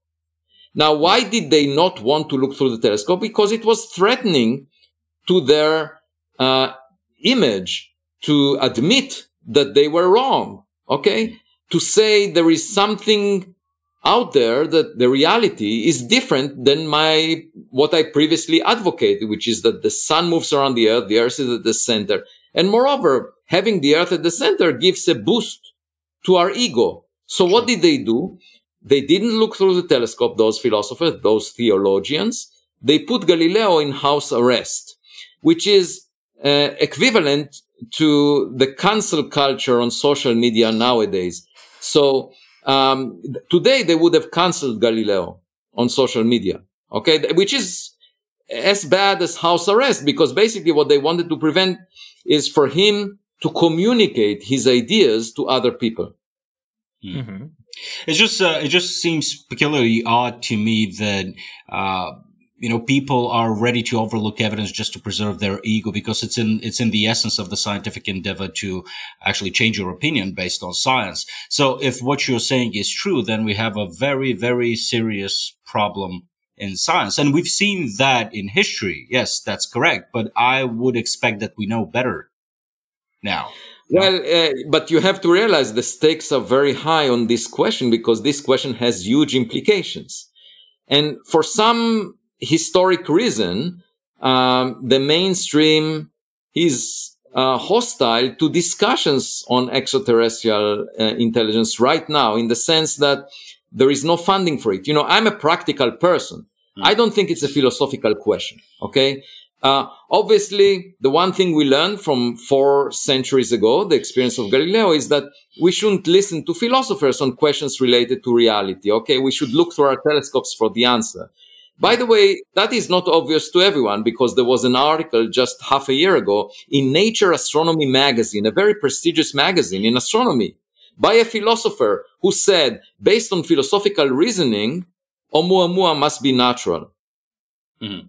Now, why did they not want to look through the telescope? Because it was threatening to their image to admit that they were wrong, okay? To say there is something out there that the reality is different than what I previously advocated, which is that the sun moves around the Earth is at the center. And moreover, having the Earth at the center gives a boost to our ego. So what did they do? They didn't look through the telescope, those philosophers, those theologians. They put Galileo in house arrest, which is equivalent to the cancel culture on social media nowadays. So today they would have canceled Galileo on social media, okay, which is as bad as house arrest, because basically what they wanted to prevent is for him to communicate his ideas to other people. Mm-hmm. It just seems peculiarly odd to me that people are ready to overlook evidence just to preserve their ego, because it's in the essence of the scientific endeavor to actually change your opinion based on science. So if what you're saying is true, then we have a very, very serious problem in science. And we've seen that in history. Yes, that's correct. But I would expect that we know better now. Well, but you have to realize the stakes are very high on this question, because this question has huge implications. And for some historic reason, the mainstream is hostile to discussions on extraterrestrial intelligence right now, in the sense that there is no funding for it. You know, I'm a practical person. Mm. I don't think it's a philosophical question, okay? Obviously, the one thing we learned from 4 centuries ago, the experience of Galileo, is that we shouldn't listen to philosophers on questions related to reality, okay? We should look through our telescopes for the answer. By the way, that is not obvious to everyone, because there was an article just half a year ago in Nature Astronomy magazine, a very prestigious magazine in astronomy, by a philosopher who said, based on philosophical reasoning, Oumuamua must be natural. Mm-hmm.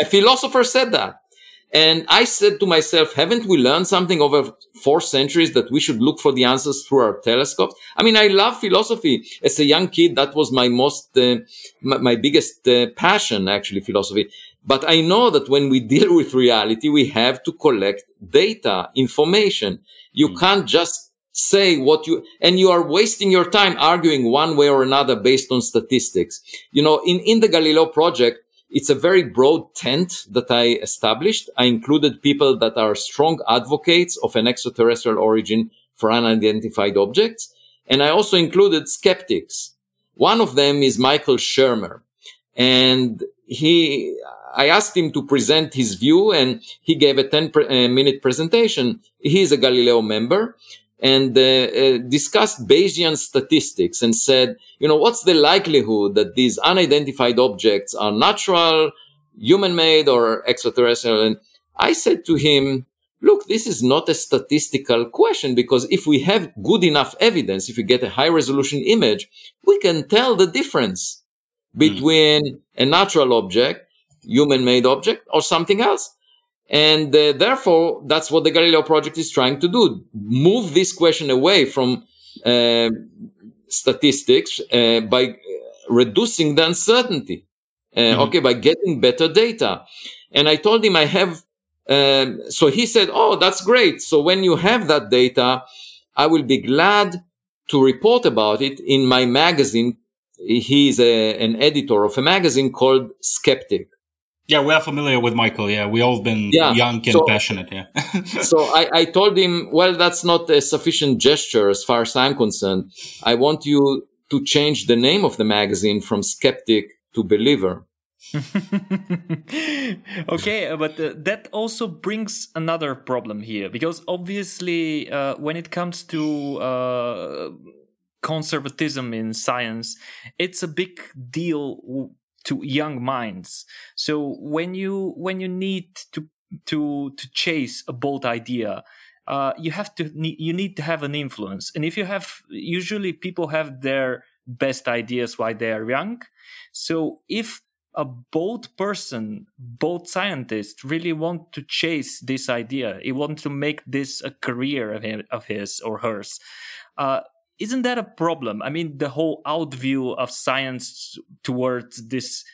A philosopher said that. And I said to myself, haven't we learned something over 4 centuries that we should look for the answers through our telescopes? I mean, I love philosophy. As a young kid, that was my biggest passion, actually, philosophy. But I know that when we deal with reality, we have to collect data, information. You can't just say and you are wasting your time arguing one way or another based on statistics. You know, in the Galileo Project, it's a very broad tent that I established. I included people that are strong advocates of an extraterrestrial origin for unidentified objects. And I also included skeptics. One of them is Michael Shermer. And he, I asked him to present his view, and he gave a 10-minute presentation. He is a Galileo member, and discussed Bayesian statistics and said, you know, what's the likelihood that these unidentified objects are natural, human-made, or extraterrestrial? And I said to him, look, this is not a statistical question, because if we have good enough evidence, if we get a high-resolution image, we can tell the difference between a natural object, human-made object, or something else. And therefore, that's what the Galileo Project is trying to do, move this question away from statistics by reducing the uncertainty, by getting better data. And I told him I have, so he said, oh, that's great. So when you have that data, I will be glad to report about it in my magazine. He is an editor of a magazine called Skeptic. Yeah, we are familiar with Michael. Yeah, we all been young and passionate. Yeah. So I told him, well, that's not a sufficient gesture as far as I'm concerned. I want you to change the name of the magazine from Skeptic to Believer. Okay, but that also brings another problem here, because obviously when it comes to conservatism in science, it's a big deal to young minds. So when you need to chase a bold idea, you need to have an influence. And if you have, usually people have their best ideas while they are young. So if a bold scientist really want to chase this idea, he wants to make this a career of his or hers, isn't that a problem? I mean, the whole out view of science towards this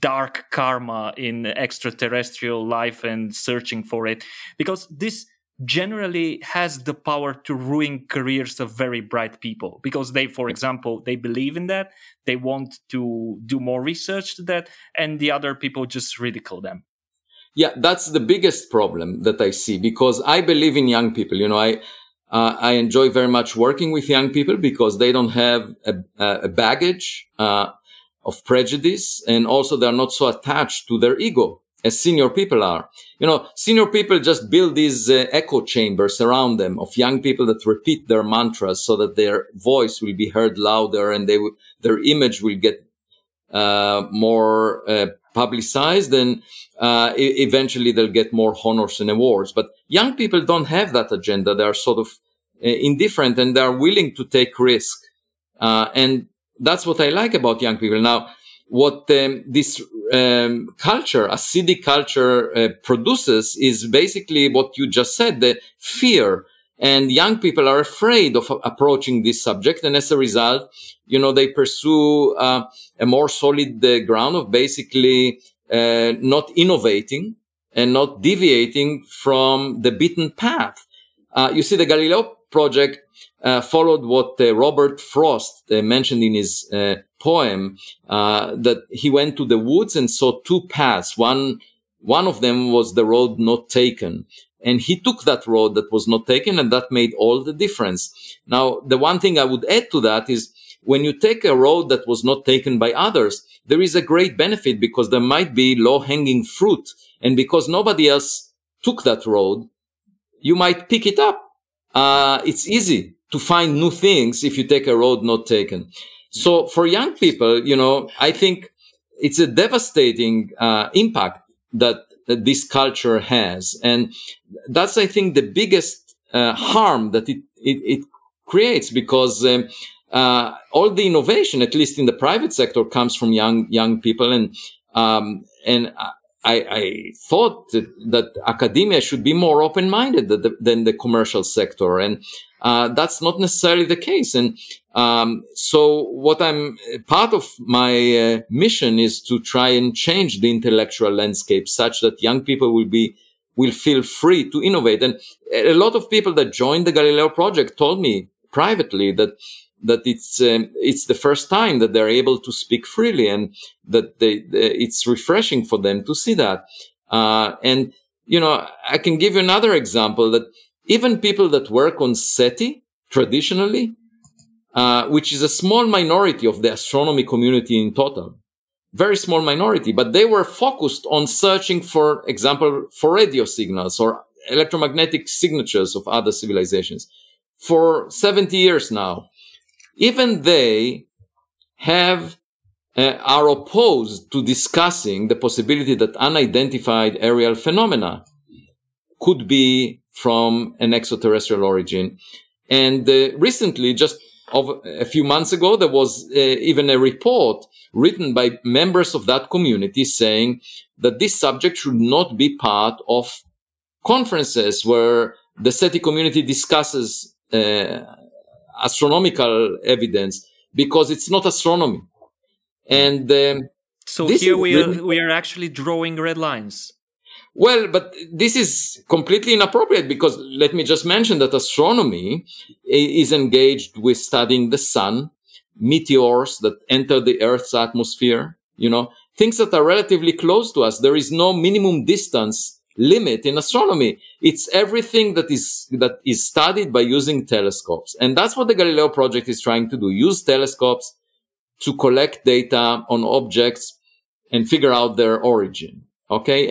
dark karma in extraterrestrial life and searching for it, because this generally has the power to ruin careers of very bright people, because they, for example, they believe in that, they want to do more research to that, and the other people just ridicule them. Yeah, that's the biggest problem that I see, because I believe in young people. You know, I enjoy very much working with young people because they don't have a baggage of prejudice, and also they're not so attached to their ego as senior people are. You know, senior people just build these echo chambers around them of young people that repeat their mantras so that their voice will be heard louder and their image will get more publicized, and eventually they'll get more honors and awards. But young people don't have that agenda. They are sort of indifferent, and they are willing to take risk. And that's what I like about young people. Now, what this acidic culture produces is basically what you just said, the fear. And young people are afraid of approaching this subject. And as a result, you know, they pursue a more solid ground of basically not innovating and not deviating from the beaten path. You see, the Galileo Project followed what Robert Frost mentioned in his poem, that he went to the woods and saw two paths. One of them was the road not taken. And he took that road that was not taken, and that made all the difference. Now, the one thing I would add to that is when you take a road that was not taken by others, there is a great benefit because there might be low-hanging fruit. And because nobody else took that road, you might pick it up. It's easy to find new things if you take a road not taken. So for young people, you know, I think it's a devastating impact that this culture has. And that's, I think, the biggest harm that it creates, because all the innovation, at least in the private sector, comes from young people. And I thought that academia should be more open-minded than the commercial sector. And that's not necessarily the case. And so what part of my mission is to try and change the intellectual landscape such that young people will feel free to innovate. And a lot of people that joined the Galileo Project told me privately that it's the first time that they're able to speak freely, and that it's refreshing for them to see that. And, you know, I can give you another example that even people that work on SETI traditionally, which is a small minority of the astronomy community in total, very small minority, but they were focused on searching, for example, for radio signals or electromagnetic signatures of other civilizations for 70 years now. Even they have are opposed to discussing the possibility that unidentified aerial phenomena could be from an extraterrestrial origin. And recently, just a few months ago, there was even a report written by members of that community saying that this subject should not be part of conferences where the SETI community discusses astronomical evidence, because it's not astronomy. And so here we are actually drawing red lines. Well, but this is completely inappropriate, because let me just mention that astronomy is engaged with studying the sun, meteors that enter the Earth's atmosphere, you know, things that are relatively close to us. There is no minimum distance limit in astronomy. It's everything that is studied by using telescopes. And that's what the Galileo Project is trying to do, use telescopes to collect data on objects and figure out their origin. Okay.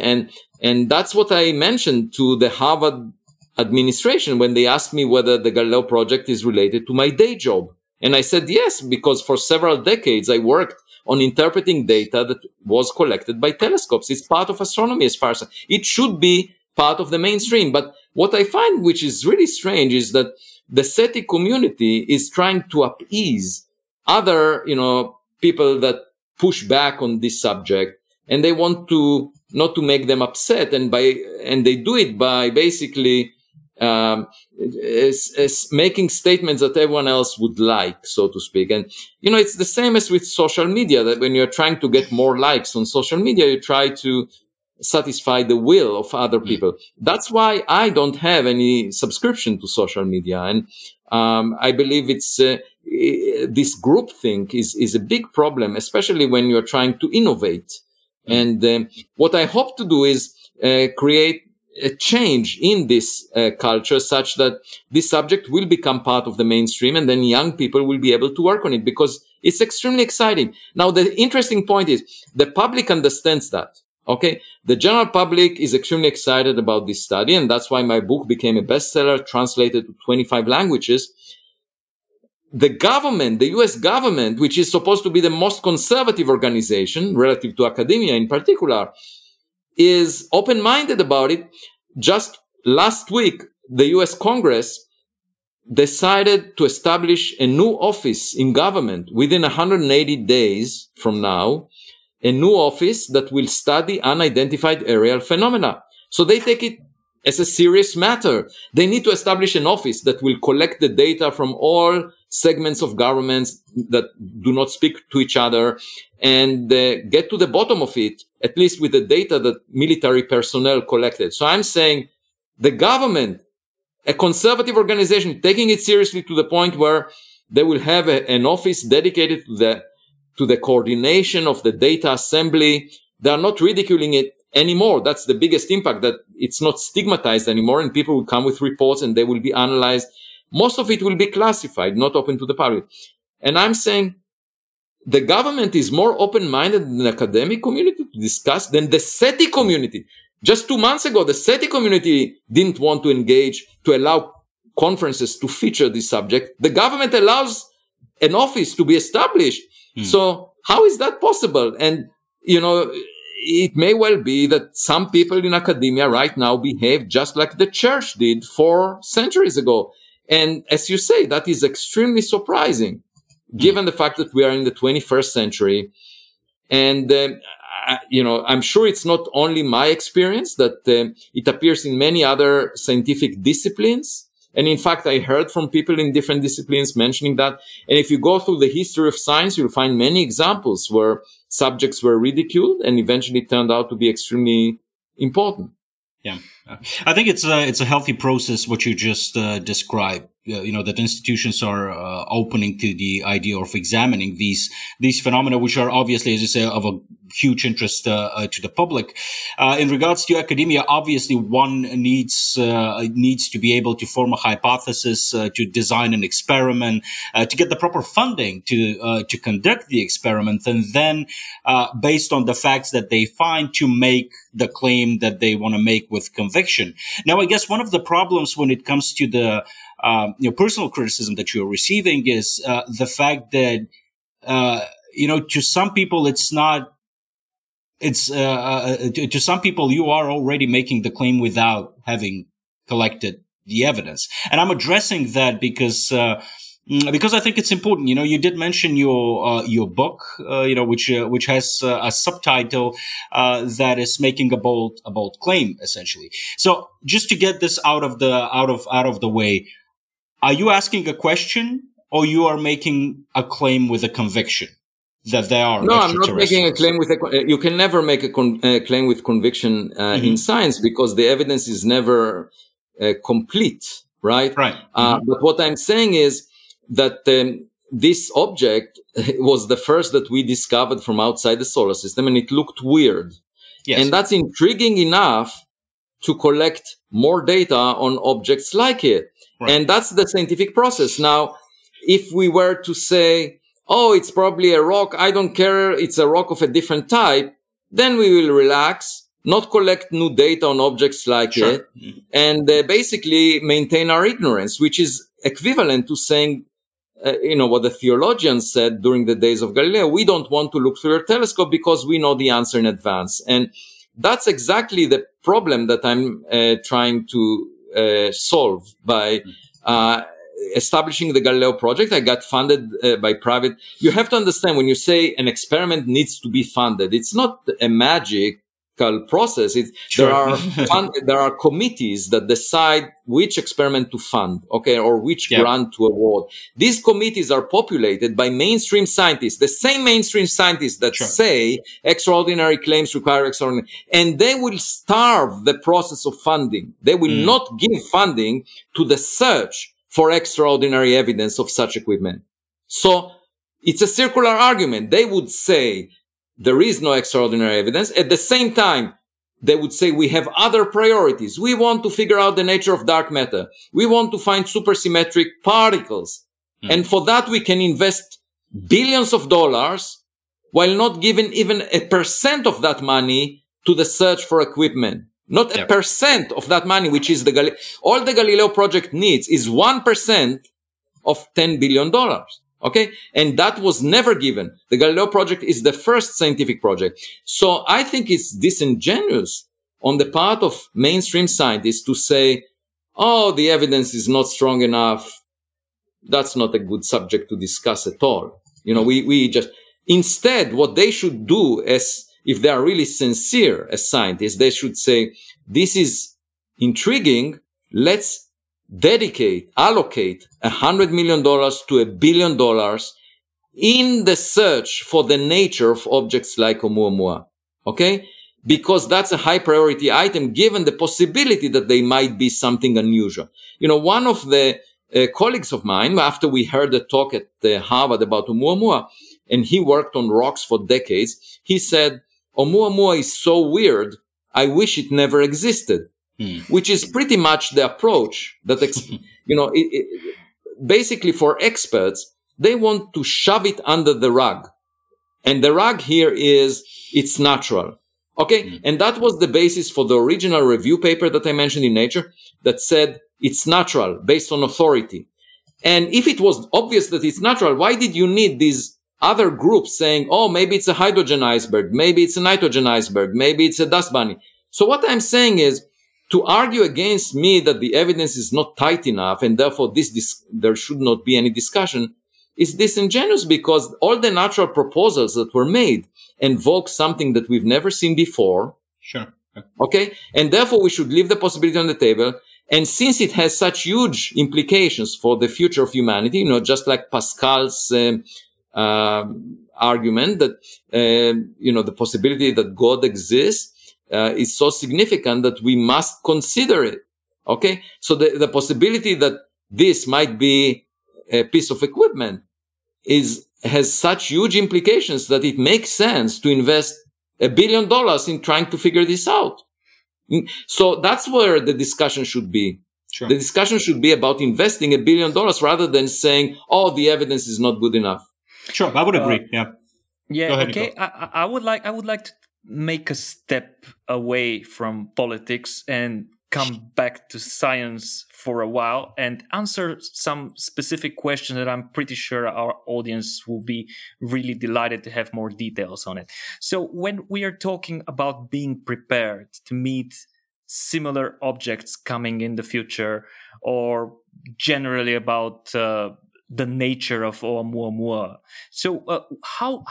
And that's what I mentioned to the Harvard administration when they asked me whether the Galileo Project is related to my day job. And I said yes, because for several decades I worked on interpreting data that was collected by telescopes. It's part of astronomy as far as it should be part of the mainstream. But what I find, which is really strange, is that the SETI community is trying to appease other, people that push back on this subject, and they want to not to make them upset, and they do it by basically making statements that everyone else would like, so to speak. And, it's the same as with social media, that when you're trying to get more likes on social media, you try to satisfy the will of other people. That's why I don't have any subscription to social media. And I believe it's this groupthink is a big problem, especially when you're trying to innovate. And what I hope to do is create a change in this culture such that this subject will become part of the mainstream, and then young people will be able to work on it, because it's extremely exciting. Now, the interesting point is the public understands that. Okay. The general public is extremely excited about this study. And that's why my book became a bestseller, translated to 25 languages. The government, the US government, which is supposed to be the most conservative organization relative to academia in particular, is open-minded about it. Just last week, the U.S. Congress decided to establish a new office in government within 180 days from now, a new office that will study unidentified aerial phenomena. So they take it as a serious matter. They need to establish an office that will collect the data from all segments of governments that do not speak to each other and get to the bottom of it, at least with the data that military personnel collected. So I'm saying the government, a conservative organization, taking it seriously to the point where they will have an office dedicated to the coordination of the data assembly. They are not ridiculing it anymore. That's the biggest impact, that it's not stigmatized anymore, and people will come with reports and they will be analyzed. Most of it will be classified, not open to the public. And I'm saying the government is more open-minded than the academic community to discuss than the SETI community. Just 2 months ago, the SETI community didn't want to engage, to allow conferences to feature this subject. The government allows an office to be established. Mm. So how is that possible? And, it may well be that some people in academia right now behave just like the church did 4 centuries ago. And as you say, that is extremely surprising, given the fact that we are in the 21st century. And, I'm sure it's not only my experience, that it appears in many other scientific disciplines. And in fact, I heard from people in different disciplines mentioning that. And if you go through the history of science, you'll find many examples where subjects were ridiculed and eventually turned out to be extremely important. Yeah, I think it's a healthy process, what you just described. that institutions are opening to the idea of examining these phenomena, which are obviously, as you say, of a huge interest to the public. In regards to academia, obviously one needs to be able to form a hypothesis, to design an experiment, to get the proper funding to conduct the experiment, and then based on the facts that they find, to make the claim that they want to make with conviction. Now, I guess one of the problems when it comes to the personal criticism that you're receiving is the fact that to some people it's not. It's to some people you are already making the claim without having collected the evidence, and I'm addressing that because I think it's important. You know, you did mention your book, which has a subtitle that is making a bold claim, essentially. So just to get this out of the way, are you asking a question or you are making a claim with a conviction? That they are no, I'm not making a claim with you can never make a claim with conviction in science, because the evidence is never complete, right? Right. But what I'm saying is that this object was the first that we discovered from outside the solar system, and it looked weird. Yes. And that's intriguing enough to collect more data on objects like it. Right. And that's the scientific process. Now, if we were to say, oh, it's probably a rock, I don't care, it's a rock of a different type, then we will relax, not collect new data on objects like sure. it, and basically maintain our ignorance, which is equivalent to saying, what the theologians said during the days of Galileo, we don't want to look through your telescope because we know the answer in advance. And that's exactly the problem that I'm trying to solve by establishing the Galileo Project. I got funded by private. You have to understand, when you say an experiment needs to be funded, it's not a magical process. Sure. There are committees that decide which experiment to fund, okay, or which grant to award. These committees are populated by mainstream scientists, the same mainstream scientists that say extraordinary claims require extraordinary, and they will starve the process of funding. They will not give funding to the search for extraordinary evidence of such equipment. So it's a circular argument. They would say there is no extraordinary evidence. At the same time, they would say we have other priorities. We want to figure out the nature of dark matter. We want to find supersymmetric particles. And for that, we can invest billions of dollars while not giving even 1% of that money to the search for equipment. Not 1% of that money, which is all the Galileo Project needs is 1% of $10 billion. Okay. And that was never given. The Galileo Project is the first scientific project. So I think it's disingenuous on the part of mainstream scientists to say, oh, the evidence is not strong enough. That's not a good subject to discuss at all. You know, we just, instead, what they should do as, if they are really sincere as scientists, they should say, this is intriguing. Let's allocate $100 million to $1 billion in the search for the nature of objects like Oumuamua. Okay? Because that's a high priority item, given the possibility that they might be something unusual. You know, one of the colleagues of mine, after we heard a talk at Harvard about Oumuamua, and he worked on rocks for decades, he said, Oumuamua is so weird, I wish it never existed, which is pretty much the approach that, basically for experts, they want to shove it under the rug. And the rug here is it's natural. Okay. And that was the basis for the original review paper that I mentioned in Nature that said it's natural based on authority. And if it was obvious that it's natural, why did you need these other groups saying, oh, maybe it's a hydrogen iceberg, maybe it's a nitrogen iceberg, maybe it's a dust bunny? So what I'm saying is, to argue against me that the evidence is not tight enough and therefore there should not be any discussion is disingenuous, because all the natural proposals that were made invoke something that we've never seen before. Sure. Okay? And therefore we should leave the possibility on the table. And since it has such huge implications for the future of humanity, just like Pascal's argument that, the possibility that God exists is so significant that we must consider it. Okay. So the possibility that this might be a piece of equipment has such huge implications that it makes sense to invest $1 billion in trying to figure this out. So that's where the discussion should be. Sure. The discussion should be about investing $1 billion rather than saying, oh, the evidence is not good enough. Sure, I would agree. Go ahead, okay. I would like to make a step away from politics and come back to science for a while and answer some specific questions that I'm pretty sure our audience will be really delighted to have more details on it. So when we are talking about being prepared to meet similar objects coming in the future, or generally about the nature of Oumuamua. So how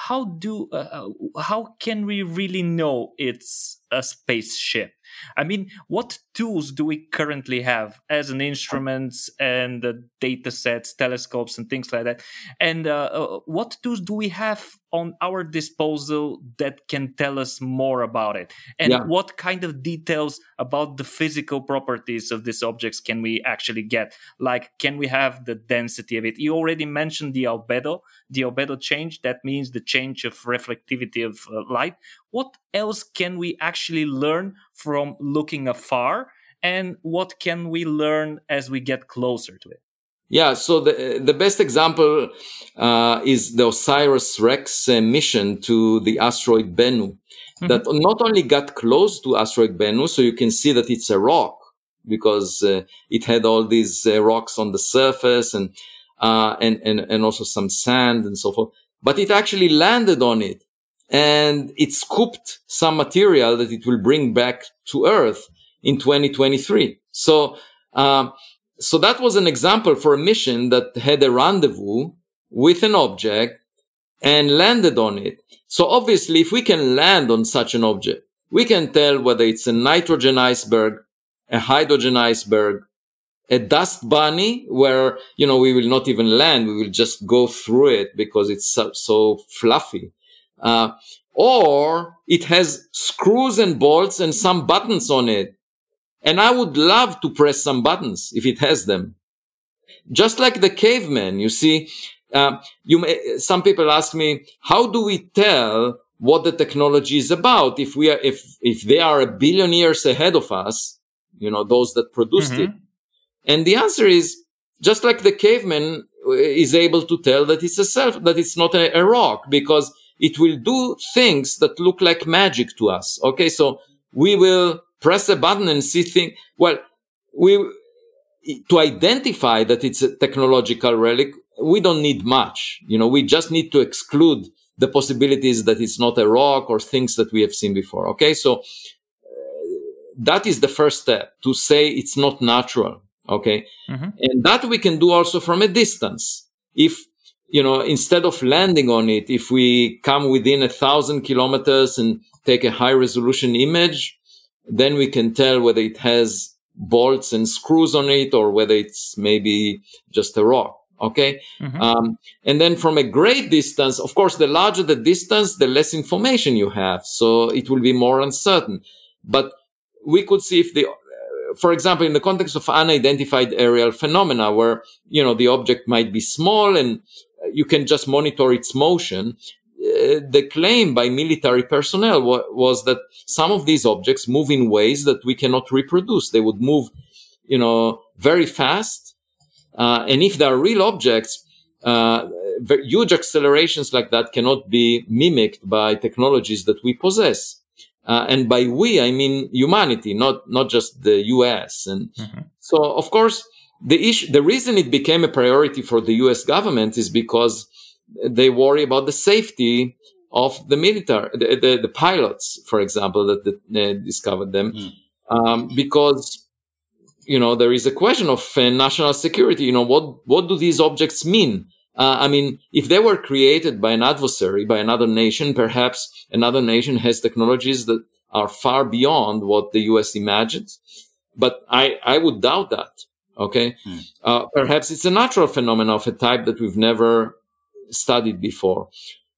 can we really know it's a spaceship? I mean, what tools do we currently have as an instruments and data sets, telescopes and things like that? And what tools do we have on our disposal that can tell us more about it? And what kind of details about the physical properties of these objects can we actually get? Like, can we have the density of it? You already mentioned the albedo change. That means the change of reflectivity of light. What else can we actually learn from looking afar, and what can we learn as we get closer to it? Yeah, so the best example is the OSIRIS-REx mission to the asteroid Bennu, that not only got close to asteroid Bennu, so you can see that it's a rock because it had all these rocks on the surface and also some sand and so forth, but it actually landed on it. And it scooped some material that it will bring back to Earth in 2023. So that was an example for a mission that had a rendezvous with an object and landed on it. So obviously, if we can land on such an object, we can tell whether it's a nitrogen iceberg, a hydrogen iceberg, a dust bunny, where, you know, we will not even land. We will just go through it because it's so fluffy. Or it has screws and bolts and some buttons on it. And I would love to press some buttons if it has them. Just like the caveman, you see, some people ask me, how do we tell what the technology is about? If they are 1 billion years ahead of us, you know, those that produced it. And the answer is, just like the caveman is able to tell that it's that it's not a rock, because it will do things that look like magic to us. Okay, so we will press a button and see things. Well, to identify that it's a technological relic, we don't need much. You know, we just need to exclude the possibilities that it's not a rock or things that we have seen before. Okay, so that is the first step, to say it's not natural. Okay, and that we can do also from a distance. You know, instead of landing on it, if we come within 1,000 kilometers and take a high resolution image, then we can tell whether it has bolts and screws on it or whether it's maybe just a rock. Okay. And then from a great distance, of course, the larger the distance, the less information you have. So it will be more uncertain, but we could see if for example, in the context of unidentified aerial phenomena where, you know, the object might be small and you can just monitor its motion. The claim by military personnel was that some of these objects move in ways that we cannot reproduce. They would move, you know, very fast. And if they are real objects, huge accelerations like that cannot be mimicked by technologies that we possess. And by we, I mean humanity, not just the U.S. And so, of course, the reason it became a priority for the U.S. government is because they worry about the safety of the military, the pilots, for example, that discovered them, because, you know, there is a question of national security. You know, what do these objects mean? I mean, if they were created by an adversary, by another nation, perhaps another nation has technologies that are far beyond what the U.S. imagines. But I would doubt that. Okay, perhaps it's a natural phenomenon of a type that we've never studied before.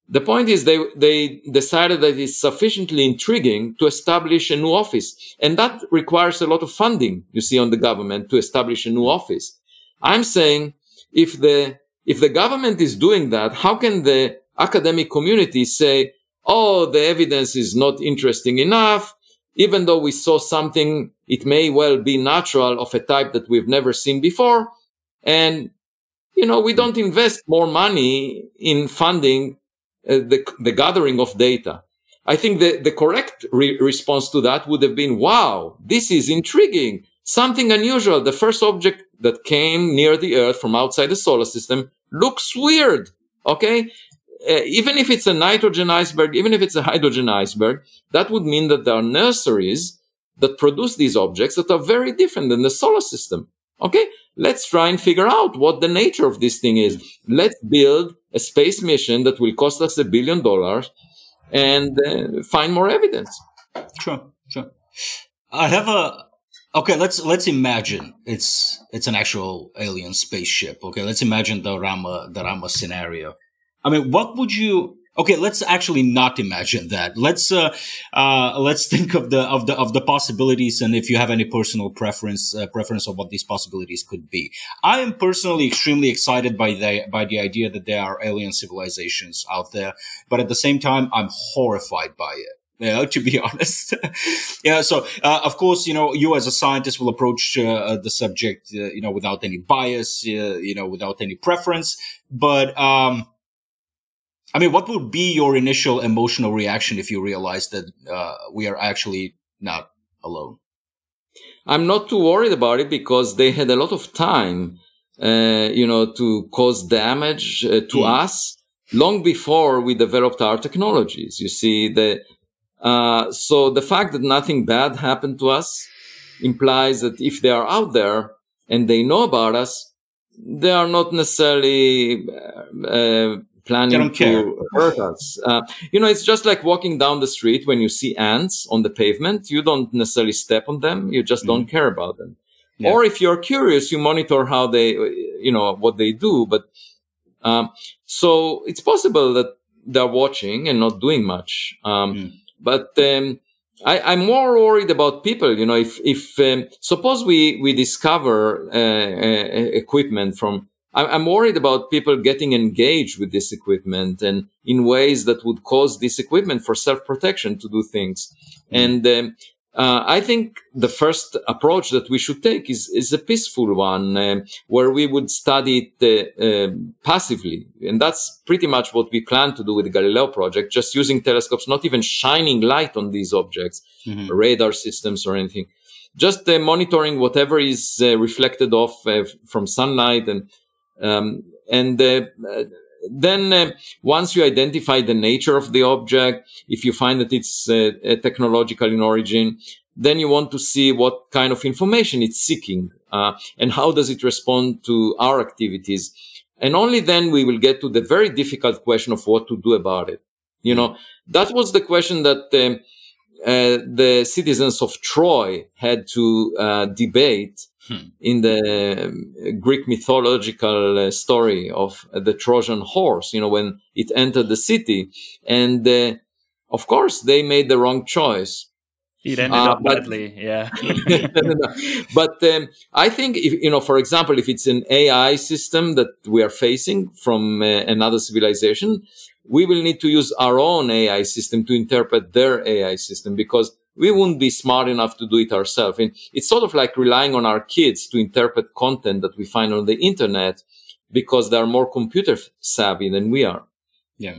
The point is they decided that it's sufficiently intriguing to establish a new office. And that requires a lot of funding, you see, on the government to establish a new office. I'm saying if the government is doing that, how can the academic community say, oh, the evidence is not interesting enough, even though we saw something, it may well be natural of a type that we've never seen before. And, you know, we don't invest more money in funding the gathering of data. I think the correct response to that would have been, wow, this is intriguing, something unusual. The first object that came near the Earth from outside the solar system looks weird, okay? Even if it's a nitrogen iceberg, even if it's a hydrogen iceberg, that would mean that there are nurseries that produce these objects that are very different than the solar system, okay? Let's try and figure out what the nature of this thing is. Let's build a space mission that will cost us $1 billion and find more evidence. Sure. I have a... Okay, let's imagine it's an actual alien spaceship. Okay, let's imagine the Rama scenario. I mean, what would you... Okay, let's actually not imagine that. Let's think of the possibilities, and if you have any personal preference of what these possibilities could be. I am personally extremely excited by the idea that there are alien civilizations out there, but at the same time, I'm horrified by it. Yeah, to be honest. Yeah. So, of course, you know, you as a scientist will approach the subject, you know, without any bias, you know, without any preference, but, I mean, what would be your initial emotional reaction if you realize that we are actually not alone? I'm not too worried about it because they had a lot of time, you know, to cause damage to us long before we developed our technologies. You see, so the fact that nothing bad happened to us implies that if they are out there and they know about us, they are not necessarily planning to hurt us. You know, it's just like walking down the street when you see ants on the pavement. You don't necessarily step on them. You just don't care about them. Yeah. Or if you're curious, you monitor how they, you know, what they do. But so it's possible that they're watching and not doing much. But I'm more worried about people. You know, if suppose we discover equipment from... I'm worried about people getting engaged with this equipment and in ways that would cause this equipment for self-protection to do things. And I think the first approach that we should take is a peaceful one where we would study it passively. And that's pretty much what we plan to do with the Galileo Project, just using telescopes, not even shining light on these objects, radar systems or anything, just monitoring whatever is reflected off from sunlight and then once you identify the nature of the object, if you find that it's technological in origin, then you want to see what kind of information it's seeking and how does it respond to our activities. And only then we will get to the very difficult question of what to do about it. You know, that was the question that the citizens of Troy had to debate in the Greek mythological story of the Trojan horse, you know, when it entered the city. And of course, they made the wrong choice. It ended up badly, yeah. But I think, if, you know, for example, if it's an AI system that we are facing from another civilization, we will need to use our own AI system to interpret their AI system because we wouldn't be smart enough to do it ourselves. And it's sort of like relying on our kids to interpret content that we find on the internet because they're more computer savvy than we are. Yeah.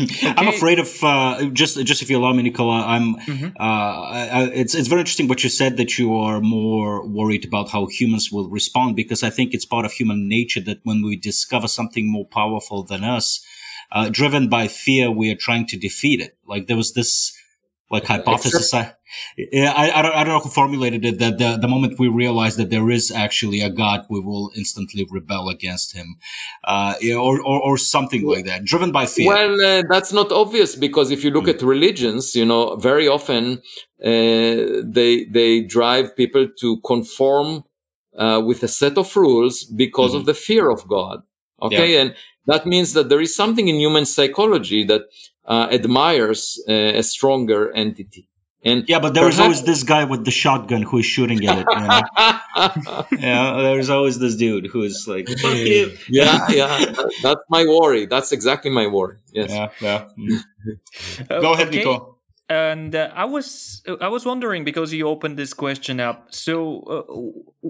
Okay. I'm afraid of, just if you allow me, Nicola, it's very interesting what you said that you are more worried about how humans will respond, because I think it's part of human nature that when we discover something more powerful than us, driven by fear, we are trying to defeat it. Like there was this, like hypothesis. I don't know who formulated it, that the moment we realize that there is actually a God, we will instantly rebel against him, or something like that, driven by fear. Well, that's not obvious because if you look at religions, you know, very often they drive people to conform with a set of rules because of the fear of God. Okay, and that means that there is something in human psychology that admires a stronger entity. And yeah, but there was always this guy with the shotgun who is shooting at it. There's always this dude who is like, fuck you. That's my worry. That's exactly my worry. Yes. Go ahead, Nico. And I was wondering, because you opened this question up. So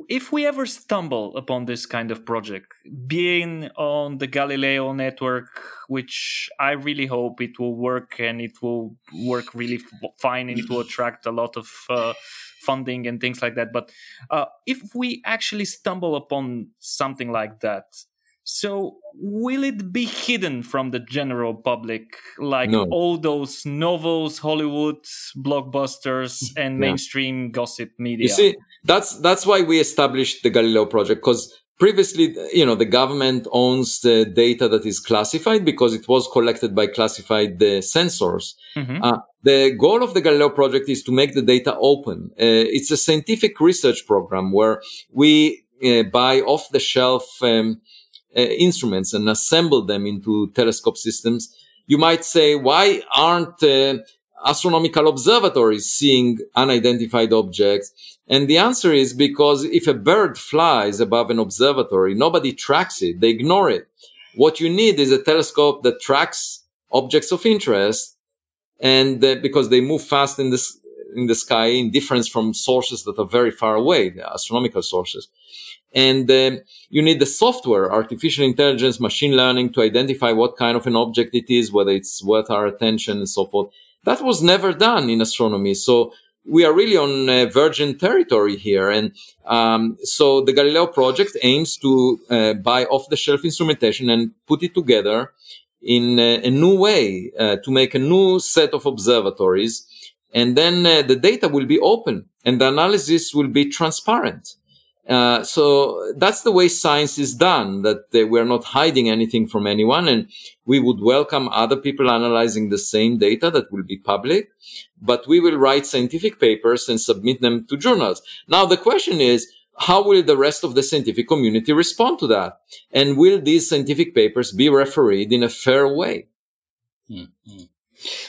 if we ever stumble upon this kind of project, being on the Galileo network, which I really hope it will work, and it will work really fine, and it will attract a lot of funding and things like that. But if we actually stumble upon something like that, so will it be hidden from the general public, like all those novels, Hollywood blockbusters, and mainstream gossip media? You see, that's why we established the Galileo Project, because previously, the government owns the data that is classified because it was collected by classified sensors. Mm-hmm. The goal of the Galileo Project is to make the data open. It's a scientific research program where we buy off-the-shelf instruments and assemble them into telescope systems. You might say, why aren't astronomical observatories seeing unidentified objects? And the answer is because if a bird flies above an observatory, nobody tracks it. They ignore it. What you need is a telescope that tracks objects of interest, and because they move fast in the sky, in difference from sources that are very far away, the astronomical sources. And you need the software, artificial intelligence, machine learning, to identify what kind of an object it is, whether it's worth our attention, and so forth. That was never done in astronomy. So we are really on virgin territory here. And so the Galileo Project aims to buy off-the-shelf instrumentation and put it together in a new way to make a new set of observatories. And then the data will be open and the analysis will be transparent. So that's the way science is done, that we're not hiding anything from anyone, and we would welcome other people analyzing the same data that will be public, but we will write scientific papers and submit them to journals. Now, the question is, how will the rest of the scientific community respond to that? And will these scientific papers be refereed in a fair way? Mm-hmm.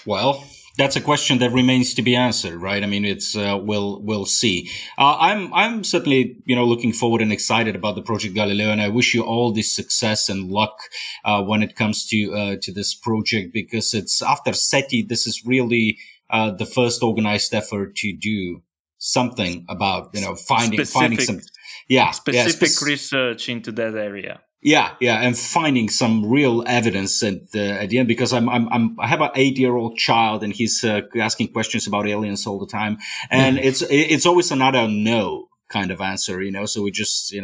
Well, that's a question that remains to be answered, right? I mean, it's we'll see. I'm certainly looking forward and excited about the Project Galileo, and I wish you all the success and luck when it comes to this project, because it's after SETI, this is really the first organized effort to do something about finding specific research into that area. Yeah, and finding some real evidence at the end, because I have an 8-year-old child, and he's asking questions about aliens all the time, and it's always another no kind of answer, So we just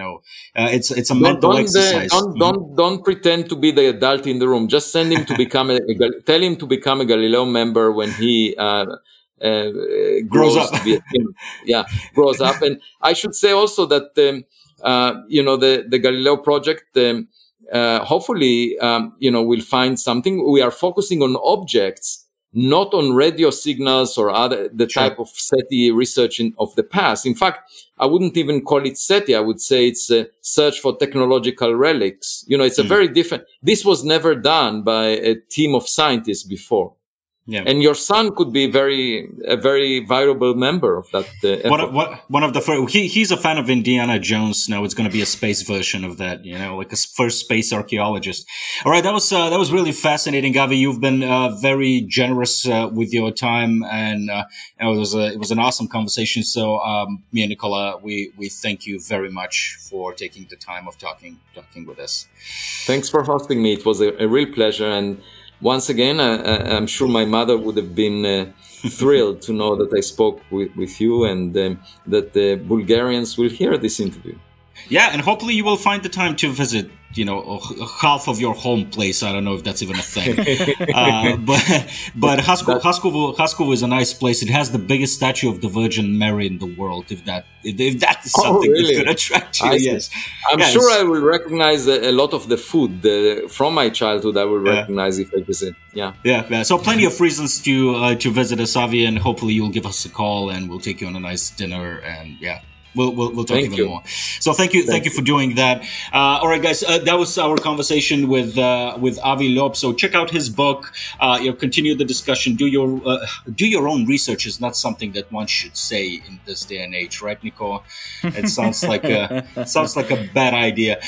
it's a mental exercise. Don't pretend to be the adult in the room. Just send him to become tell him to become a Galileo member when he grows up. To be a king. Yeah, grows up, and I should say also that. The Galileo Project, hopefully, we'll find something. We are focusing on objects, not on radio signals or type of SETI research of the past. In fact, I wouldn't even call it SETI. I would say it's a search for technological relics. It's a very different. This was never done by a team of scientists before. Yeah. And your son could be a very valuable member of that. One of the first, he's a fan of Indiana Jones. Now it's going to be a space version of that, like a first space archaeologist. All right, that was really fascinating, Avi. You've been very generous with your time, and it was an awesome conversation. So me and Nicola, we thank you very much for taking the time of talking with us. Thanks for hosting me. It was a real pleasure, and. Once again, I'm sure my mother would have been thrilled to know that I spoke with you, and that the Bulgarians will hear this interview. Yeah, and hopefully you will find the time to visit, half of your home place. I don't know if that's even a thing. But Haskovo is a nice place. It has the biggest statue of the Virgin Mary in the world, if that is something really? That could attract you. I'm sure I will recognize a lot of the food from my childhood. I will recognize if I visit. Yeah. So plenty of reasons to visit Avi, and hopefully you'll give us a call and we'll take you on a nice dinner. And yeah, We'll talk even more. So thank you for doing that. All right, guys, that was our conversation with Avi Loeb. So check out his book. Continue the discussion. Do your own research is not something that one should say in this day and age, right, Nicola? It sounds like a bad idea.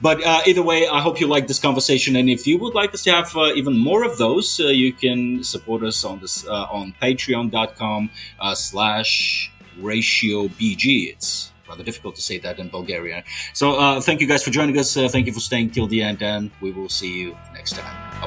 But either way, I hope you like this conversation. And if you would like us to have even more of those, you can support us on this on patreon.com/RazioBG. It's rather difficult to say that in Bulgarian. So thank you guys for joining us. Thank you for staying till the end, and we will see you next time.